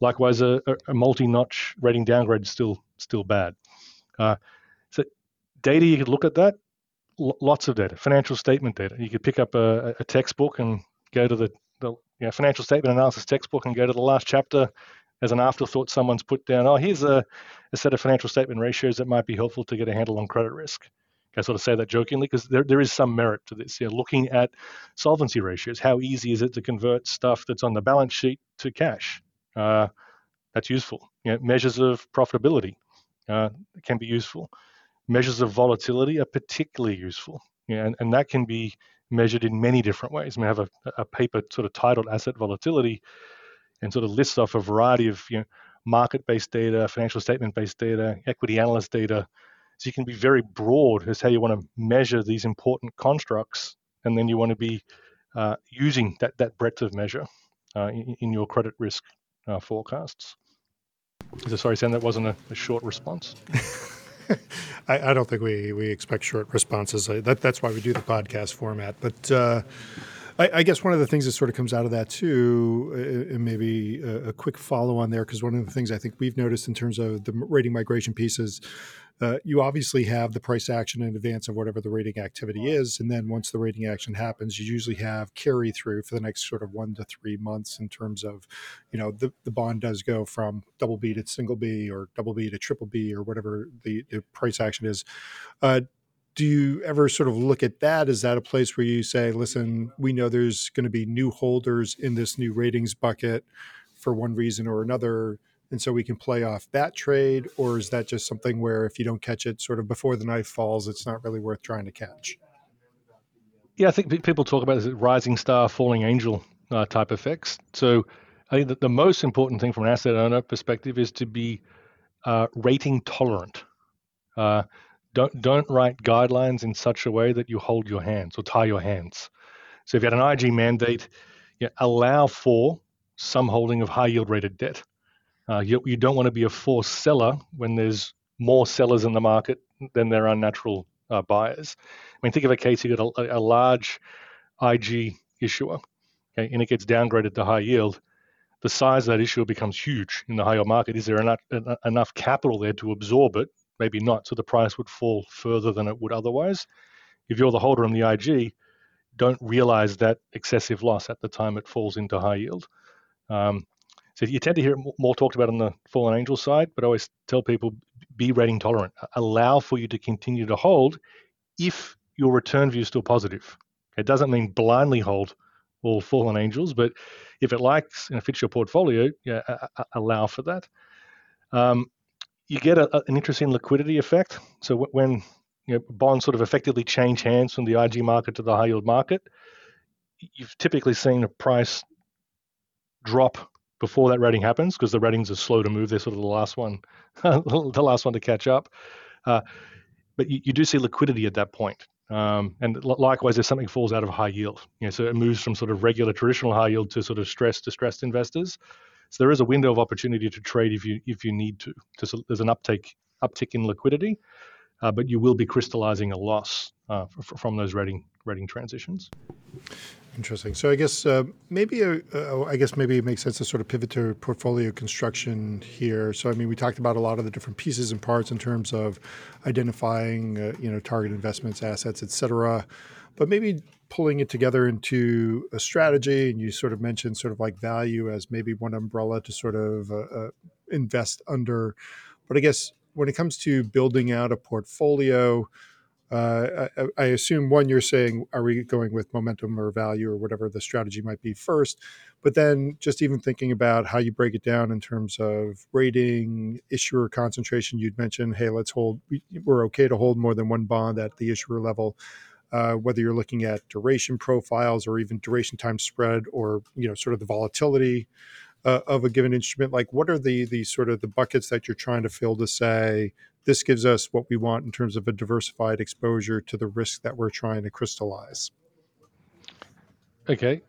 Likewise, a multi-notch rating downgrade is still bad. So data, you could look at that, lots of data, financial statement data. You could pick up a textbook and go to the financial statement analysis textbook and go to the last chapter as an afterthought. Someone's put down, oh, here's a set of financial statement ratios that might be helpful to get a handle on credit risk. I sort of say that jokingly because there is some merit to this. You know, looking at solvency ratios, how easy is it to convert stuff that's on the balance sheet to cash? That's useful. You know, measures of profitability can be useful. Measures of volatility are particularly useful, you know, and that can be measured in many different ways. I mean, I have a paper sort of titled Asset Volatility and sort of lists off a variety of, you know, market-based data, financial statement-based data, equity analyst data. So you can be very broad as how you want to measure these important constructs, and then you want to be using that breadth of measure in your credit risk forecasts. Sorry, Sam, that wasn't a short response. I don't think we expect short responses. That's why we do the podcast format. But I guess one of the things that sort of comes out of that too, and maybe a quick follow on there, because one of the things I think we've noticed in terms of the rating migration pieces. You obviously have the price action in advance of whatever the rating activity is. And then once the rating action happens, you usually have carry through for the next sort of 1 to 3 months in terms of, you know, the bond does go from double B to single B or double B to triple B or whatever the price action is. Do you ever sort of look at that? Is that a place where you say, listen, we know there's going to be new holders in this new ratings bucket for one reason or another, and so we can play off that trade? Or is that just something where if you don't catch it sort of before the knife falls, it's not really worth trying to catch? Yeah, I think people talk about this rising star, falling angel type effects. So I think that the most important thing from an asset owner perspective is to be rating tolerant. Don't write guidelines in such a way that you hold your hands or tie your hands. So if you had an IG mandate, you allow for some holding of high yield rated debt. You don't want to be a forced seller when there's more sellers in the market then they're unnatural buyers. I mean, think of a case, you've got a large IG issuer, okay, and it gets downgraded to high yield. The size of that issuer becomes huge in the high yield market. Is there enough capital there to absorb it? Maybe not. So the price would fall further than it would otherwise. If you're the holder on the IG, don't realize that excessive loss at the time it falls into high yield. So you tend to hear it more talked about on the fallen angel side, but I always tell people, be rating tolerant. Allow for you to continue to hold if your return view is still positive. It doesn't mean blindly hold all fallen angels, but if it likes and it fits your portfolio, yeah, allow for that. You get an interesting liquidity effect. So when bonds sort of effectively change hands from the IG market to the high yield market, you've typically seen a price drop before that rating happens, because the ratings are slow to move. They're sort of the last one to catch up. But you do see liquidity at that point. And likewise, if something falls out of high yield, so it moves from sort of regular traditional high yield to sort of distressed investors. So there is a window of opportunity to trade if you need to. So there's an uptick in liquidity, but you will be crystallizing a loss from those rating transitions. Interesting. So I guess maybe it makes sense to sort of pivot to portfolio construction here. So I mean, we talked about a lot of the different pieces and parts in terms of identifying target investments, assets, et cetera. But maybe pulling it together into a strategy, and you sort of mentioned sort of like value as maybe one umbrella to sort of invest under. But I guess when it comes to building out a portfolio, I assume, one, you're saying, are we going with momentum or value or whatever the strategy might be first? But then just even thinking about how you break it down in terms of rating, issuer concentration, you'd mentioned, hey, we're okay to hold more than one bond at the issuer level, whether you're looking at duration profiles or even duration time spread or, sort of the volatility of a given instrument. Like, what are the sort of the buckets that you're trying to fill to say, this gives us what we want in terms of a diversified exposure to the risk that we're trying to crystallize? Okay.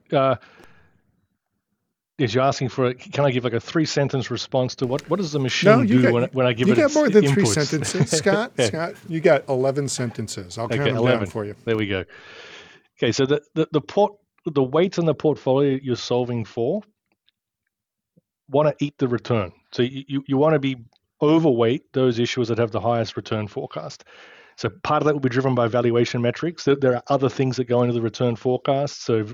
If you're asking for it, can I give like a 3-sentence response to what does the machine when I give it its inputs? You got more than 3 sentences, Scott. Yeah. Scott, you got 11 sentences. I'll count them down for you. There we go. Okay, so the weight in the portfolio you're solving for want to eat the return. So you want to be overweight those issuers that have the highest return forecast. So part of that will be driven by valuation metrics. There are other things that go into the return forecast. So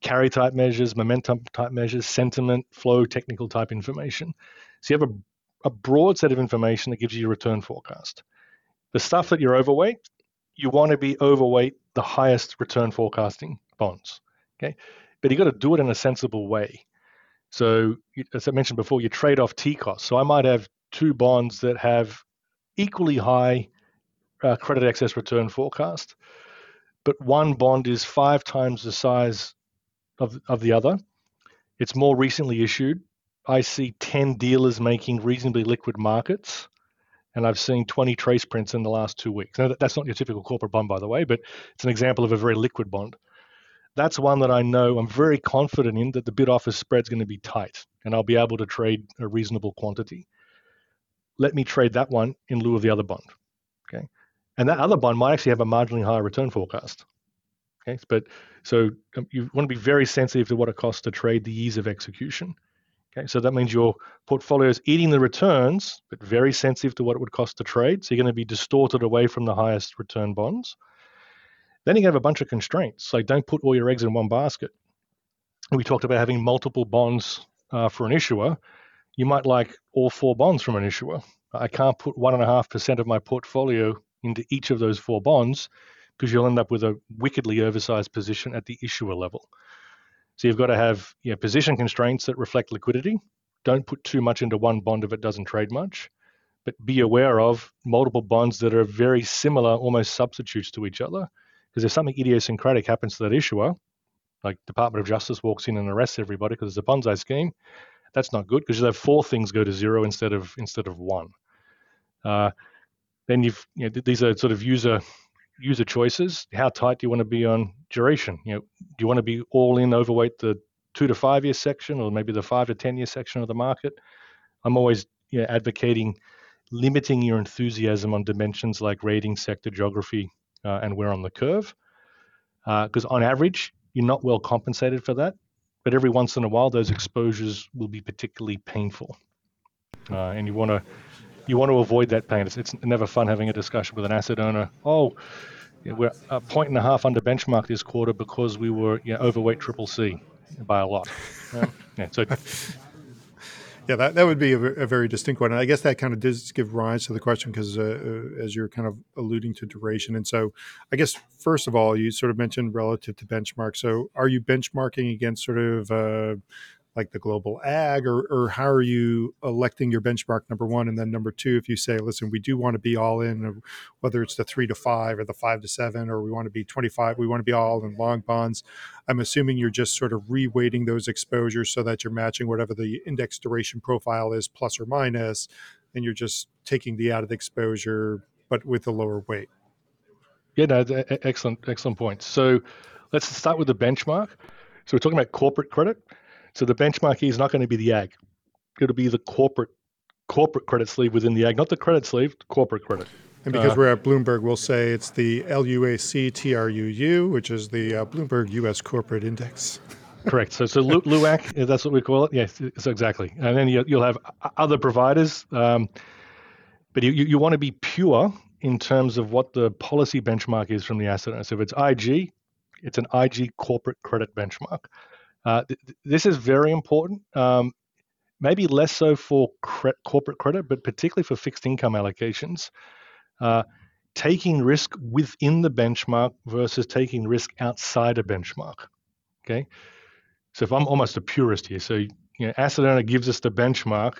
carry type measures, momentum type measures, sentiment, flow, technical type information. So you have a broad set of information that gives you your return forecast. The stuff that you're overweight, you want to be overweight the highest return forecasting bonds. Okay, but you got to do it in a sensible way. So as I mentioned before, you trade off T costs. So I might have 2 bonds that have equally high credit excess return forecast, but one bond is 5 times the size of the other. It's more recently issued. I see 10 dealers making reasonably liquid markets, and I've seen 20 trace prints in the last 2 weeks. Now, that's not your typical corporate bond, by the way, but it's an example of a very liquid bond. That's one that I know I'm very confident in that the bid-offer spread is going to be tight, and I'll be able to trade a reasonable quantity. Let me trade that one in lieu of the other bond, okay? And that other bond might actually have a marginally higher return forecast, okay? But so you want to be very sensitive to what it costs to trade the ease of execution, okay? So that means your portfolio is eating the returns, but very sensitive to what it would cost to trade. So you're going to be distorted away from the highest return bonds. Then you can have a bunch of constraints, like don't put all your eggs in one basket. We talked about having multiple bonds for an issuer. You might like all 4 bonds from an issuer. I can't put 1.5% of my portfolio into each of those 4 bonds because you'll end up with a wickedly oversized position at the issuer level. So you've got to have position constraints that reflect liquidity. Don't put too much into one bond if it doesn't trade much, but be aware of multiple bonds that are very similar, almost substitutes to each other. Because if something idiosyncratic happens to that issuer, like Department of Justice walks in and arrests everybody because it's a Ponzi scheme, that's not good because you'll have 4 things go to 0 instead of 1. Then these are sort of user choices. How tight do you want to be on duration? Do you want to be all in overweight the 2 to 5 year section or maybe the 5 to 10 year section of the market? I'm always advocating limiting your enthusiasm on dimensions like rating, sector, geography, and where on the curve. Because on average, you're not well compensated for that. But every once in a while, those exposures will be particularly painful. And you want to avoid that pain. It's never fun having a discussion with an asset owner. Oh, we're a 1.5 points under benchmark this quarter because we were overweight CCC by a lot. Yeah, that would be a very distinct one. And I guess that kind of does give rise to the question because as you're kind of alluding to duration. And so I guess, first of all, you sort of mentioned relative to benchmark. So are you benchmarking against sort of like the global ag or how are you electing your benchmark, number one? And then number two, if you say, listen, we do want to be all in, whether it's the 3 to 5 or the 5 to 7, or we want to be 25, we want to be all in long bonds. I'm assuming you're just sort of reweighting those exposures so that you're matching whatever the index duration profile is, plus or minus, and you're just taking the added exposure, but with a lower weight. Yeah, no, excellent point. So let's start with the benchmark. So we're talking about corporate credit. So the benchmark here is not going to be the ag. It'll be the corporate credit sleeve within the ag, not the credit sleeve, the corporate credit. And because we're at Bloomberg, we'll say it's the LUAC TRUU, which is the Bloomberg U.S. Corporate Index. Correct. So LUAC, that's what we call it. Yes, so exactly. And then you'll have other providers, but you want to be pure in terms of what the policy benchmark is from the asset. So if it's IG, it's an IG corporate credit benchmark. This is very important, maybe less so for corporate credit, but particularly for fixed income allocations. Taking risk within the benchmark versus taking risk outside a benchmark. Okay, so if I'm almost a purist here, so asset owner gives us the benchmark,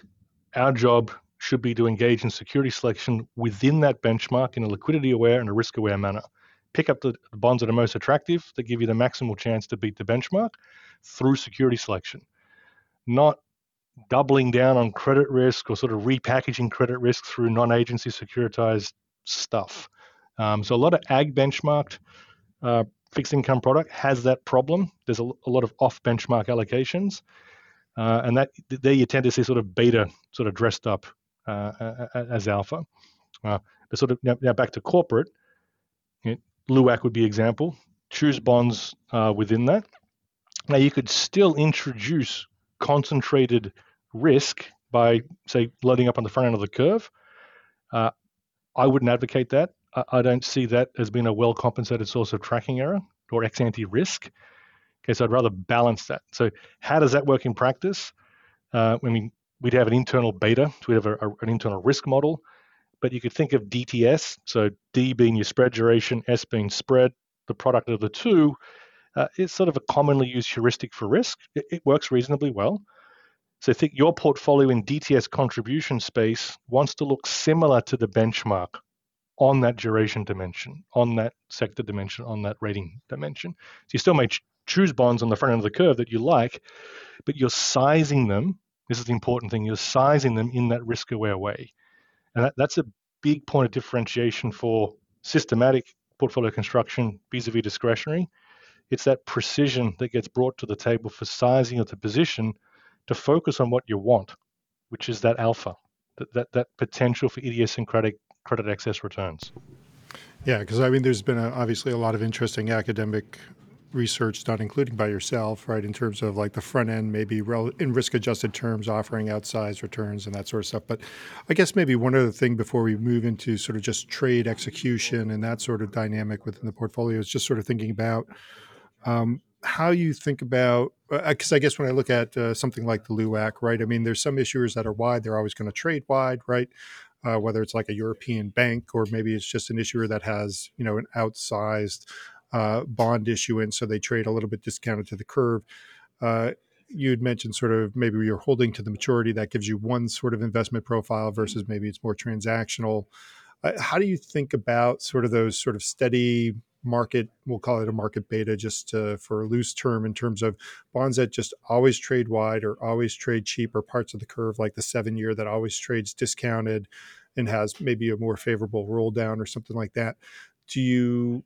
our job should be to engage in security selection within that benchmark in a liquidity aware and a risk aware manner. Pick up the bonds that are most attractive, that give you the maximal chance to beat the benchmark through security selection, not doubling down on credit risk or sort of repackaging credit risk through non-agency securitized stuff. So a lot of ag benchmarked fixed income product has that problem. There's a lot of off-benchmark allocations, and that there you tend to see sort of beta sort of dressed up as alpha. But sort of now back to corporate. LUAC would be example. Choose bonds within that. Now, you could still introduce concentrated risk by, say, loading up on the front end of the curve. I wouldn't advocate that. I don't see that as being a well-compensated source of tracking error or ex-ante risk. Okay, so I'd rather balance that. So how does that work in practice? I mean, we'd have an internal beta. So we'd have an internal risk model. But you could think of DTS, so D being your spread duration, S being spread, the product of the two. It's sort of a commonly used heuristic for risk. It works reasonably well. So think your portfolio in DTS contribution space wants to look similar to the benchmark on that duration dimension, on that sector dimension, on that rating dimension. So you still may choose bonds on the front end of the curve that you like, but you're sizing them. This is the important thing. You're sizing them in that risk-aware way. And that's a big point of differentiation for systematic portfolio construction vis-a-vis discretionary. It's that precision that gets brought to the table for sizing of the position to focus on what you want, which is that alpha, that potential for idiosyncratic credit excess returns. Yeah, because I mean, there's been obviously a lot of interesting academic research done, including by yourself, right, in terms of like the front end, maybe in risk-adjusted terms, offering outsized returns and that sort of stuff. But I guess maybe one other thing before we move into sort of just trade execution and that sort of dynamic within the portfolio is just sort of thinking about how you think about, because I guess when I look at something like the LUAC, right, I mean, there's some issuers that are wide, they're always going to trade wide, right? Whether it's like a European bank or maybe it's just an issuer that has, an outsized bond issuance, so they trade a little bit discounted to the curve. You'd mentioned sort of maybe you're holding to the maturity. That gives you one sort of investment profile versus maybe it's more transactional. How do you think about sort of those sort of steady market, we'll call it a market beta just for a loose term in terms of bonds that just always trade wide or always trade cheap or parts of the curve like the 7-year that always trades discounted and has maybe a more favorable roll down or something like that? Do you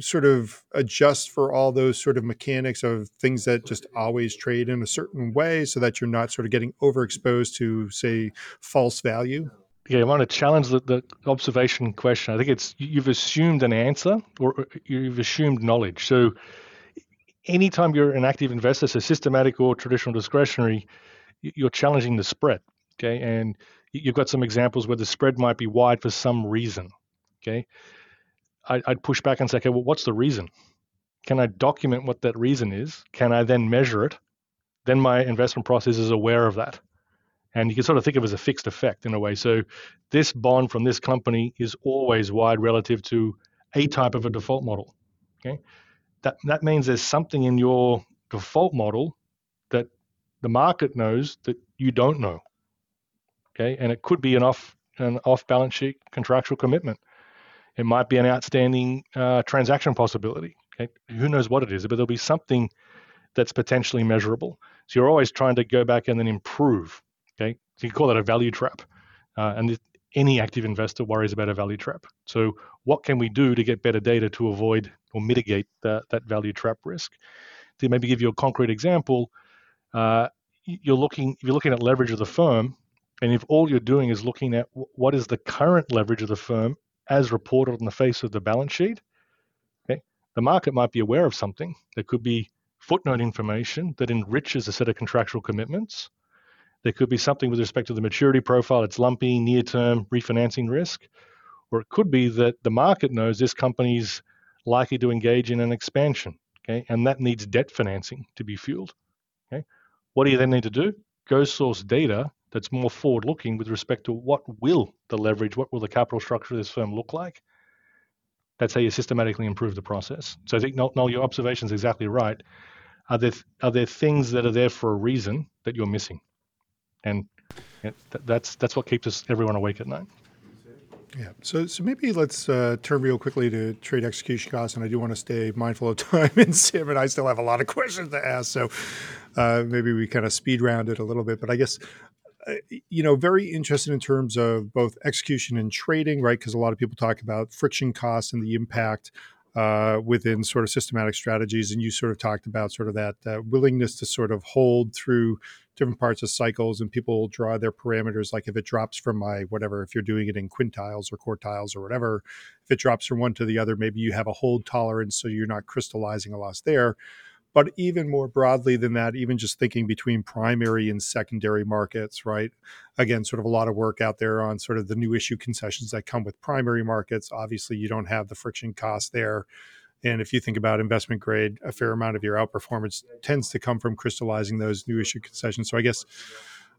sort of adjust for all those sort of mechanics of things that just always trade in a certain way so that you're not sort of getting overexposed to, say, false value? Yeah, I want to challenge the observation question. I think it's you've assumed an answer or you've assumed knowledge. So anytime you're an active investor, so systematic or traditional discretionary, you're challenging the spread, okay? And you've got some examples where the spread might be wide for some reason, okay? I'd push back and say, okay, well, what's the reason? Can I document what that reason is? Can I then measure it? Then my investment process is aware of that. And you can sort of think of it as a fixed effect in a way. So this bond from this company is always wide relative to a type of a default model, okay? That means there's something in your default model that the market knows that you don't know, okay? And it could be an off balance sheet contractual commitment. It might be an outstanding transaction possibility, okay? Who knows what it is, but there'll be something that's potentially measurable. So you're always trying to go back and then improve, okay? So you can call that a value trap. And any active investor worries about a value trap. So what can we do to get better data to avoid or mitigate that value trap risk? To maybe give you a concrete example, if you're looking at leverage of the firm, and if all you're doing is looking at what is the current leverage of the firm as reported on the face of the balance sheet, okay, the market might be aware of something. There could be footnote information that enriches a set of contractual commitments. There could be something with respect to the maturity profile. It's lumpy, near-term refinancing risk. Or it could be that the market knows this company's likely to engage in an expansion, okay? And that needs debt financing to be fueled, okay? What do you then need to do? Go source data that's more forward-looking with respect to what will the leverage, what will the capital structure of this firm look like? That's how you systematically improve the process. So I think, Noel, your observation is exactly right. Are there things that are there for a reason that you're missing? And that's what keeps us everyone awake at night. Yeah. So maybe let's turn real quickly to trade execution costs, and I do want to stay mindful of time. And Sam and I still have a lot of questions to ask, so maybe we kind of speed round it a little bit. But I guess very interested in terms of both execution and trading, right? Because a lot of people talk about friction costs and the impact within sort of systematic strategies, and you sort of talked about sort of that willingness to sort of hold through different parts of cycles, and people draw their parameters, like if it drops from if you're doing it in quintiles or quartiles or whatever, if it drops from one to the other, maybe you have a hold tolerance, so you're not crystallizing a loss there. But even more broadly than that, even just thinking between primary and secondary markets, right? Again, sort of a lot of work out there on sort of the new issue concessions that come with primary markets. Obviously, you don't have the friction cost there. And if you think about investment grade, a fair amount of your outperformance tends to come from crystallizing those new issue concessions. So I guess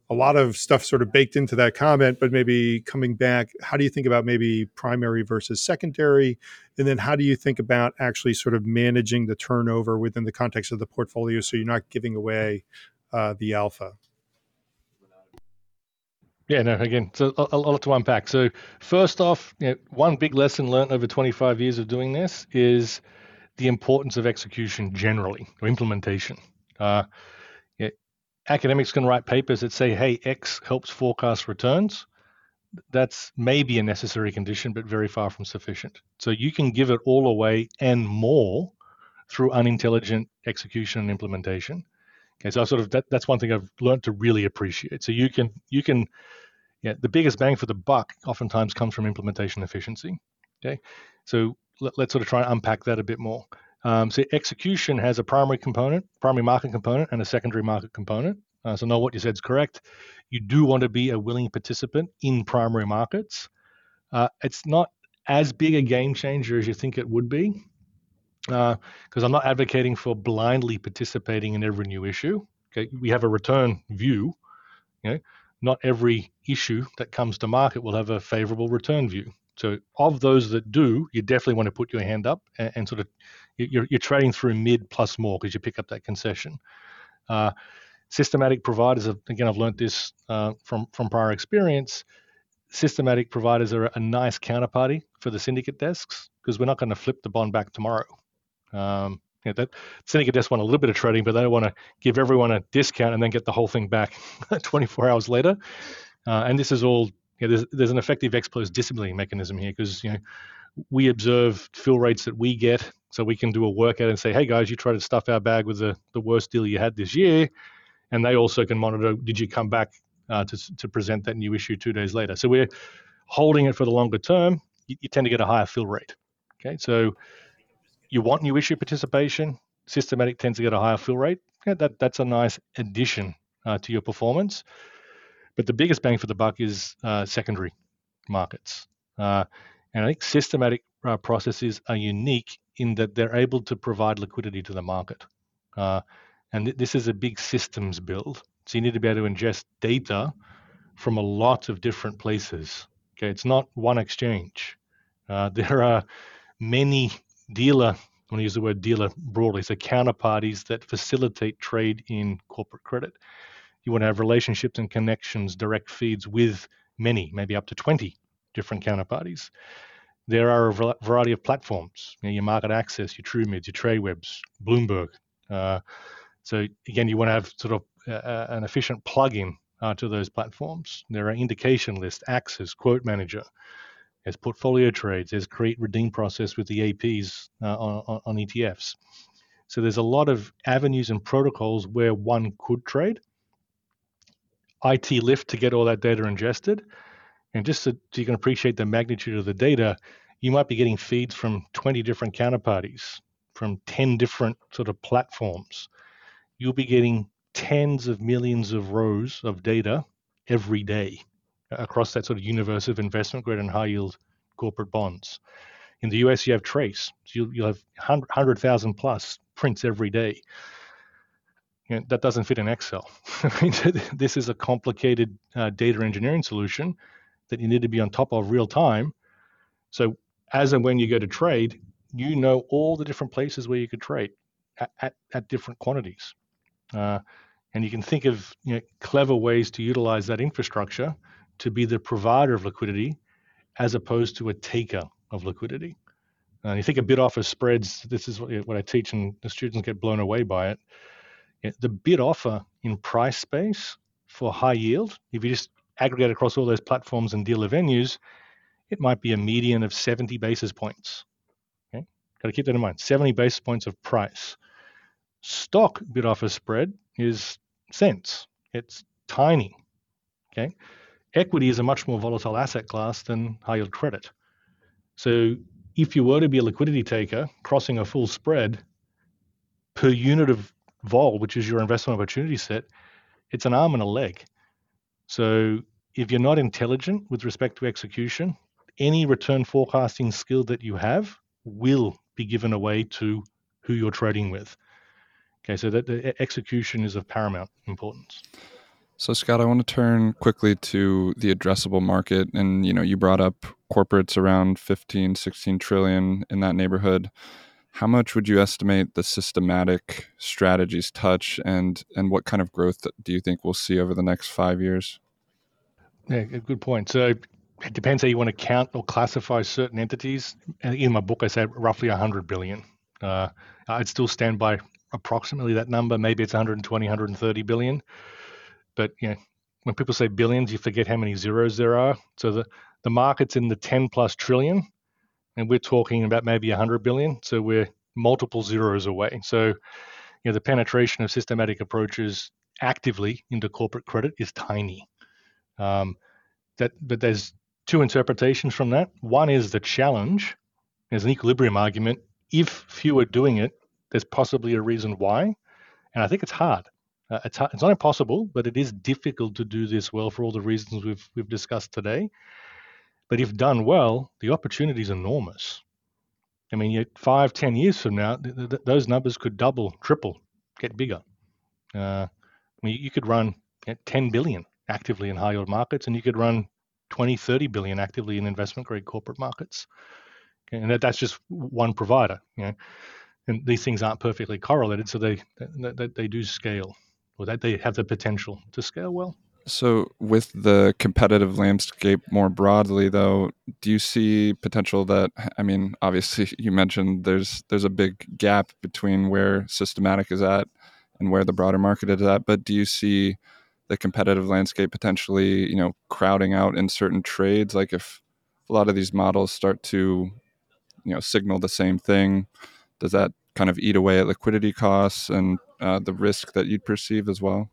a lot of stuff sort of baked into that comment, but maybe coming back, how do you think about maybe primary versus secondary? And then how do you think about actually sort of managing the turnover within the context of the portfolio so you're not giving away the alpha? Yeah, no, again, so a lot to unpack. So first off, one big lesson learned over 25 years of doing this is the importance of execution generally, or implementation. Academics can write papers that say, hey, X helps forecast returns. That's maybe a necessary condition, but very far from sufficient. So you can give it all away and more through unintelligent execution and implementation. Okay, so that's one thing I've learned to really appreciate. So the biggest bang for the buck oftentimes comes from implementation efficiency. Okay, so let's sort of try and unpack that a bit more. So execution has a primary market component, and a secondary market component. So Noel, what you said is correct. You do want to be a willing participant in primary markets. It's not as big a game changer as you think it would be, because I'm not advocating for blindly participating in every new issue. Okay, we have a return view. Not every issue that comes to market will have a favorable return view. So of those that do, you definitely want to put your hand up and sort of you're trading through mid plus more because you pick up that concession. Systematic providers, again, I've learned this from prior experience. Systematic providers are a nice counterparty for the syndicate desks because we're not going to flip the bond back tomorrow. That syndicate desks want a little bit of trading, but they don't want to give everyone a discount and then get the whole thing back 24 hours later. And this is all. There's an effective ex post disciplinary mechanism here because we observe fill rates that we get, so we can do a workout and say, hey guys, you tried to stuff our bag with the worst deal you had this year, and they also can monitor, did you come back to present that new issue 2 days later. So we're holding it for the longer term. You tend to get a higher fill rate. Okay, so you want new issue participation. Systematic tends to get a higher fill rate. Yeah, that's a nice addition to your performance. But the biggest bang for the buck is secondary markets. And I think systematic processes are unique in that they're able to provide liquidity to the market. And this is a big systems build. So you need to be able to ingest data from a lot of different places. Okay, it's not one exchange. There are many dealer, I'm going to use the word dealer broadly, so counterparties that facilitate trade in corporate credit. You want to have relationships and connections, direct feeds with many, maybe up to 20 different counterparties. There are a variety of platforms, your market access, your TrueMids, your TradeWebs, Bloomberg. So again, you want to have sort of an efficient plug-in to those platforms. There are indication lists, Axis, Quote Manager. There's portfolio trades. There's create redeem process with the APs on ETFs. So there's a lot of avenues and protocols where one could trade. IT lift to get all that data ingested. And just so you can appreciate the magnitude of the data, you might be getting feeds from 20 different counterparties, from 10 different sort of platforms. You'll be getting tens of millions of rows of data every day across that sort of universe of investment grade and high yield corporate bonds. In the US, you have Trace. So you'll have 100,000 plus prints every day. You know, that doesn't fit in Excel. This is a complicated data engineering solution that you need to be on top of real time. So as and when you go to trade, you know all the different places where you could trade at different quantities. And you can think of clever ways to utilize that infrastructure to be the provider of liquidity as opposed to a taker of liquidity. And you think of bid offer spreads. This is what I teach, and the students get blown away by it. The bid offer in price space for high yield, if you just aggregate across all those platforms and dealer venues, it might be a median of 70 basis points. Okay, got to keep that in mind, 70 basis points of price. Stock bid offer spread is cents. It's tiny. Okay, equity is a much more volatile asset class than high yield credit. So if you were to be a liquidity taker crossing a full spread per unit of vol, which is your investment opportunity set, it's an arm and a leg. So if you're not intelligent with respect to execution, any return forecasting skill that you have will be given away to who you're trading with. Okay, so that the execution is of paramount importance. So Scott, I want to turn quickly to the addressable market. And you brought up corporates around 15, 16 trillion in that neighborhood. How much would you estimate the systematic strategies touch, and what kind of growth do you think we'll see over the next 5 years? Yeah, good point. So it depends how you want to count or classify certain entities. In my book, I say roughly 100 billion. I'd still stand by approximately that number. Maybe it's 120, 130 billion. But when people say billions, you forget how many zeros there are. So the market's in the 10 plus trillion. And we're talking about maybe 100 billion. So we're multiple zeros away. So the penetration of systematic approaches actively into corporate credit is tiny. But there's two interpretations from that. One is the challenge. There's an equilibrium argument. If few are doing it, there's possibly a reason why. And I think it's hard. It's not impossible, but it is difficult to do this well for all the reasons we've discussed today. But if done well, the opportunity is enormous. I mean, 5, 10 years from now, those numbers could double, triple, get bigger. You could run 10 billion actively in high yield markets, and you could run 20, 30 billion actively in investment grade corporate markets. Okay, and that's just one provider. And these things aren't perfectly correlated, so they do scale, or that they have the potential to scale well. So with the competitive landscape more broadly, though, do you see potential that, obviously you mentioned there's a big gap between where systematic is at and where the broader market is at, but do you see the competitive landscape potentially, crowding out in certain trades? Like if a lot of these models start to, signal the same thing, does that kind of eat away at liquidity costs and the risk that you'd perceive as well?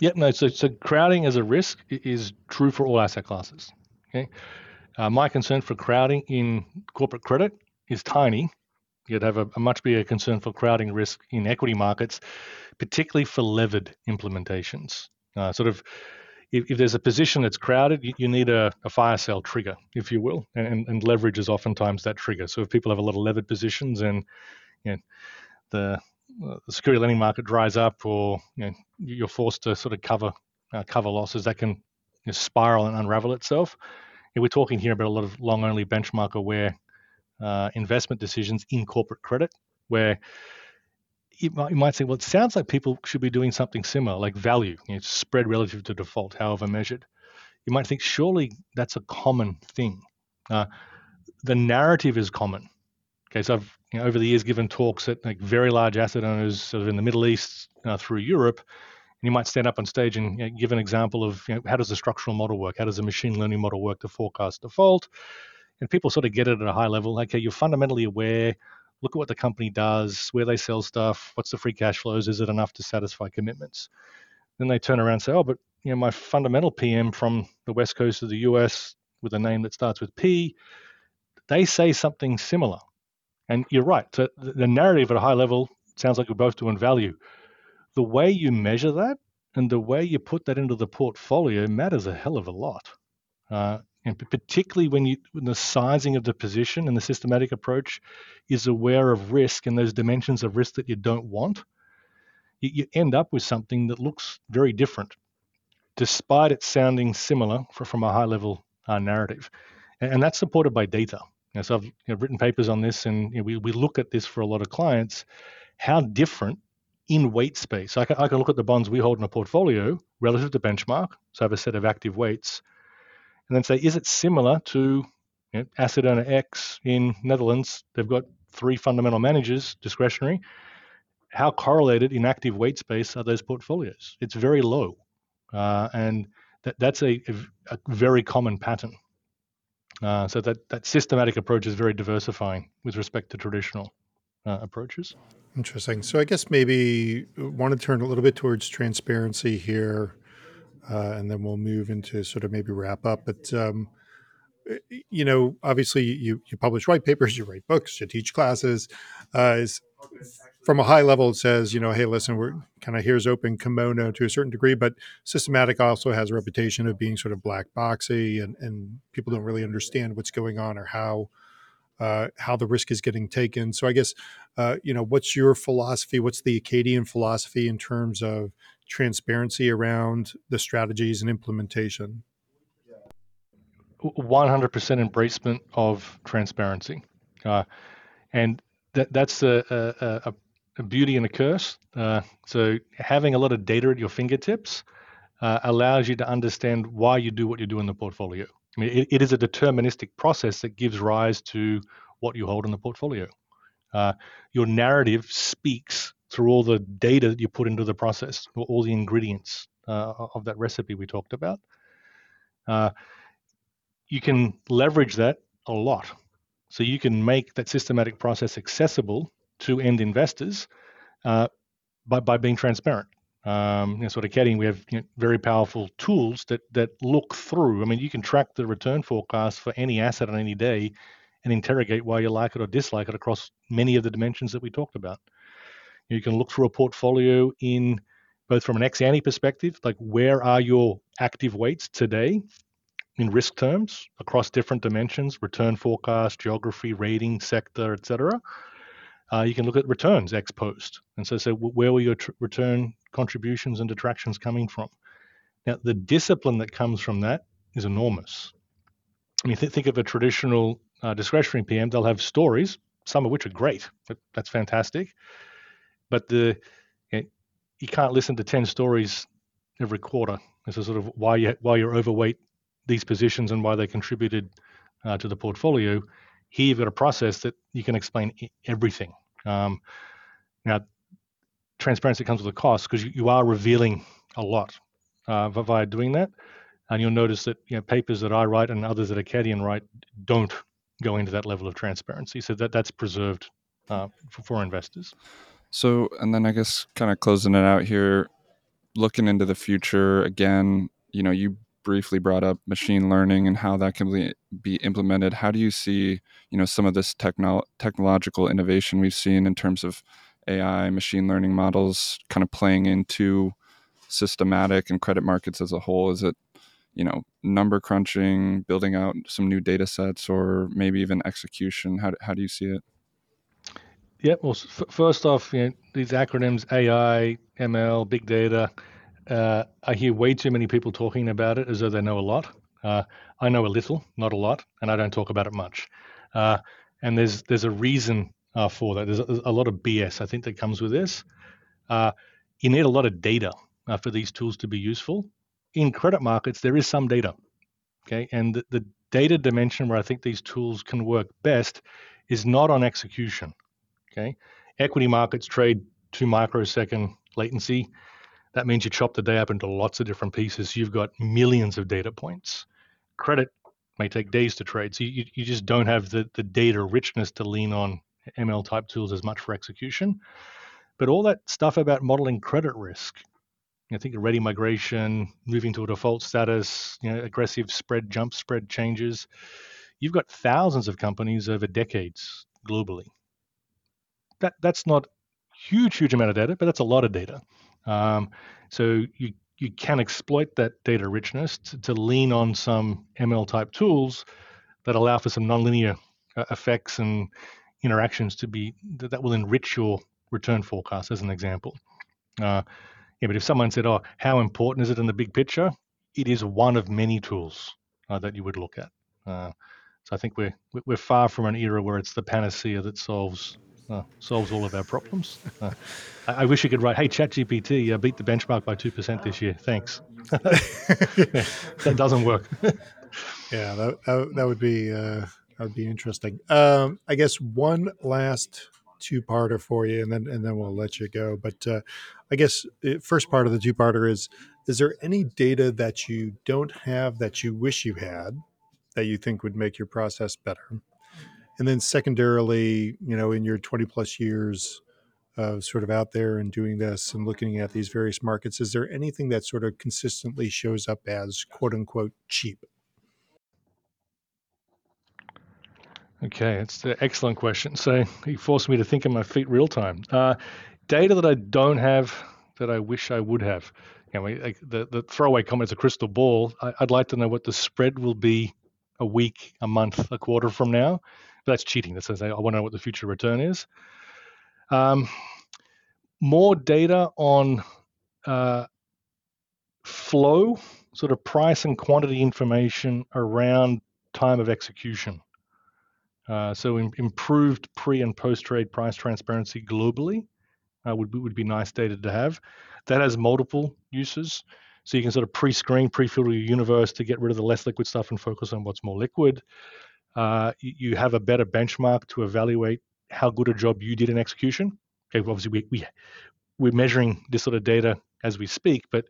Yep, no, so crowding as a risk is true for all asset classes. Okay, my concern for crowding in corporate credit is tiny. You'd have a much bigger concern for crowding risk in equity markets, particularly for levered implementations. If there's a position that's crowded, you need a fire sale trigger, if you will, and leverage is oftentimes that trigger. So if people have a lot of levered positions and the security lending market dries up, or you're forced to sort of cover losses, that can spiral and unravel itself. And we're talking here about a lot of long-only benchmark aware investment decisions in corporate credit, where you might say, well, it sounds like people should be doing something similar, like value, spread relative to default, however measured. You might think, surely that's a common thing. The narrative is common. Okay, so I've over the years given talks at very large asset owners sort of in the Middle East through Europe, and you might stand up on stage and give an example of how does the structural model work? How does the machine learning model work to forecast default? And people sort of get it at a high level. Okay, you're fundamentally aware. Look at what the company does, where they sell stuff, what's the free cash flows, is it enough to satisfy commitments? Then they turn around and say, oh, but my fundamental PM from the west coast of the US with a name that starts with P, they say something similar. And you're right, so the narrative at a high level sounds like we're both doing value. The way you measure that and the way you put that into the portfolio matters a hell of a lot. And particularly when the sizing of the position and the systematic approach is aware of risk and those dimensions of risk that you don't want, you end up with something that looks very different, despite it sounding similar from a high-level narrative. And that's supported by data. So I've written papers on this, and we look at this for a lot of clients, how different in weight space. I can look at the bonds we hold in a portfolio relative to benchmark, so I have a set of active weights, and then say, is it similar to asset owner X in Netherlands? They've got 3 fundamental managers, discretionary. How correlated in active weight space are those portfolios? It's very low, and that's a very common pattern. So that systematic approach is very diversifying with respect to traditional approaches. Interesting. So I guess maybe want to turn a little bit towards transparency here, and then we'll move into sort of maybe wrap up. But, obviously you publish white papers, you write books, you teach classes. From a high level, it says, hey, listen, we're kind of here's open kimono to a certain degree, but systematic also has a reputation of being sort of black boxy and people don't really understand what's going on or how the risk is getting taken. So I guess, what's your philosophy? What's the Acadian philosophy in terms of transparency around the strategies and implementation? 100% embracement of transparency. And that's a beauty and a curse. So having a lot of data at your fingertips allows you to understand why you do what you do in the portfolio. I mean, it is a deterministic process that gives rise to what you hold in the portfolio. Your narrative speaks through all the data that you put into the process, or all the ingredients of that recipe we talked about. You can leverage that a lot. So you can make that systematic process accessible to end investors by being transparent. So at Acadian, we have very powerful tools that look through. I mean, you can track the return forecast for any asset on any day and interrogate why you like it or dislike it across many of the dimensions that we talked about. You can look through a portfolio in both from an ex-ante perspective, like where are your active weights today in risk terms across different dimensions, return forecast, geography, rating, sector, et cetera. You can look at returns ex-post. And so where were your return contributions and detractions coming from? Now, the discipline that comes from that is enormous. I mean, think of a traditional discretionary PM. They'll have stories, some of which are great. That's fantastic. But you can't listen to 10 stories every quarter. This is sort of why you're overweight these positions and why they contributed to the portfolio. Here you've got a process that you can explain everything. Now, transparency comes with a cost because you are revealing a lot via doing that. And you'll notice that papers that I write and others that Acadian write don't go into that level of transparency. So that's preserved for investors. So, and then I guess kind of closing it out here, looking into the future, again, you know, you briefly brought up machine learning and how that can be implemented. How do you see, you know, some of this technological innovation we've seen in terms of AI, machine learning models kind of playing into systematic and credit markets as a whole? Is it, you know, number crunching, building out some new data sets, or maybe even execution? How do you see it? Yeah, well, first off, you know, these acronyms, AI, ML, big data, I hear way too many people talking about it as though they know a lot. I know a little, not a lot, and I don't talk about it much. And there's a reason for that. There's a lot of BS, I think, that comes with this. You need a lot of data for these tools to be useful. In credit markets, there is some data, okay? And the data dimension where I think these tools can work best is not on execution, okay? Equity markets trade 2 microsecond latency. That means you chop the day up into lots of different pieces. You've got millions of data points. Credit may take days to trade. So you just don't have the data richness to lean on ML type tools as much for execution. But all that stuff about modeling credit risk, I think ready migration, moving to a default status, you know, aggressive spread, jump spread changes. You've got thousands of companies over decades globally. That's not huge amount of data, but that's a lot of data. So you can exploit that data richness to lean on some ML type tools that allow for some nonlinear effects and interactions to be that will enrich your return forecast, as an example. Yeah, but if someone said, "Oh, how important is it in the big picture?" It is one of many tools that you would look at. So I think we're far from an era where it's the panacea that solves all of our problems. I wish you could write, "Hey, ChatGPT, beat the benchmark by 2% this year. Thanks." Yeah, that doesn't work. Yeah, that would be that would be interesting. I guess one last two-parter for you, and then we'll let you go. But I guess first part of the two-parter is there any data that you don't have that you wish you had that you think would make your process better? And then secondarily, you know, in your 20 plus years of sort of out there and doing this and looking at these various markets, is there anything that sort of consistently shows up as quote unquote cheap? Okay, it's an excellent question. So you forced me to think on my feet real time. Data that I don't have that I wish I would have. You know, like the throwaway comment is a crystal ball. I'd like to know what the spread will be a week, a month, a quarter from now. But that's cheating. That's, I want to know what the future return is. More data on flow, sort of price and quantity information around time of execution. So improved pre and post-trade price transparency globally would be nice data to have. That has multiple uses. So you can sort of pre-screen, pre-filter your universe to get rid of the less liquid stuff and focus on what's more liquid. You have a better benchmark to evaluate how good a job you did in execution. Okay, obviously we're measuring this sort of data as we speak, but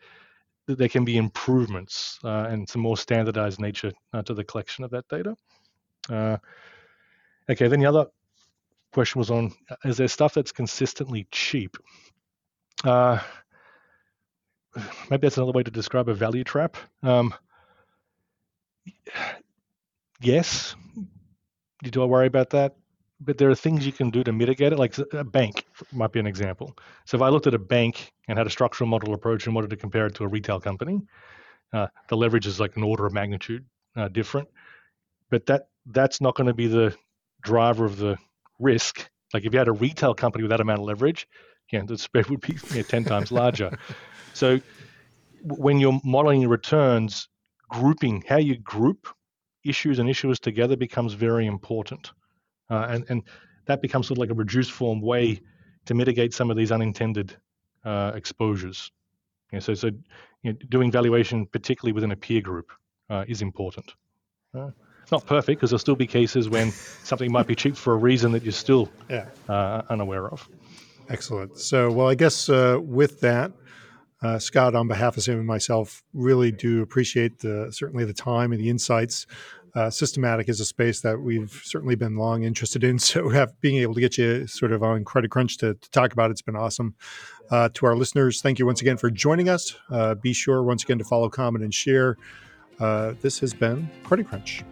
there can be improvements and some more standardized nature to the collection of that data. Okay, then the other question was on, is there stuff that's consistently cheap? Maybe that's another way to describe a value trap. Yes, you do worry about that, but there are things you can do to mitigate it. Like a bank might be an example. So if I looked at a bank and had a structural model approach and wanted to compare it to a retail company, the leverage is like an order of magnitude different, but that's not going to be the driver of the risk. Like if you had a retail company with that amount of leverage, yeah, the spread would be 10 times larger. So when you're modeling your returns, grouping, how you group issues and issuers together becomes very important. And that becomes sort of like a reduced form way to mitigate some of these unintended exposures. Yeah, so you know, doing valuation, particularly within a peer group, is important. It's not perfect because there'll still be cases when something might be cheap for a reason that you're still unaware of. Excellent. So, well, I guess with that, Scott, on behalf of Sam and myself, really do appreciate certainly the time and the insights Systematic is a space that we've certainly been long interested in. So being able to get you sort of on Credit Crunch to talk about it's been awesome. To our listeners, thank you once again for joining us. Be sure once again to follow, comment, and share. This has been Credit Crunch.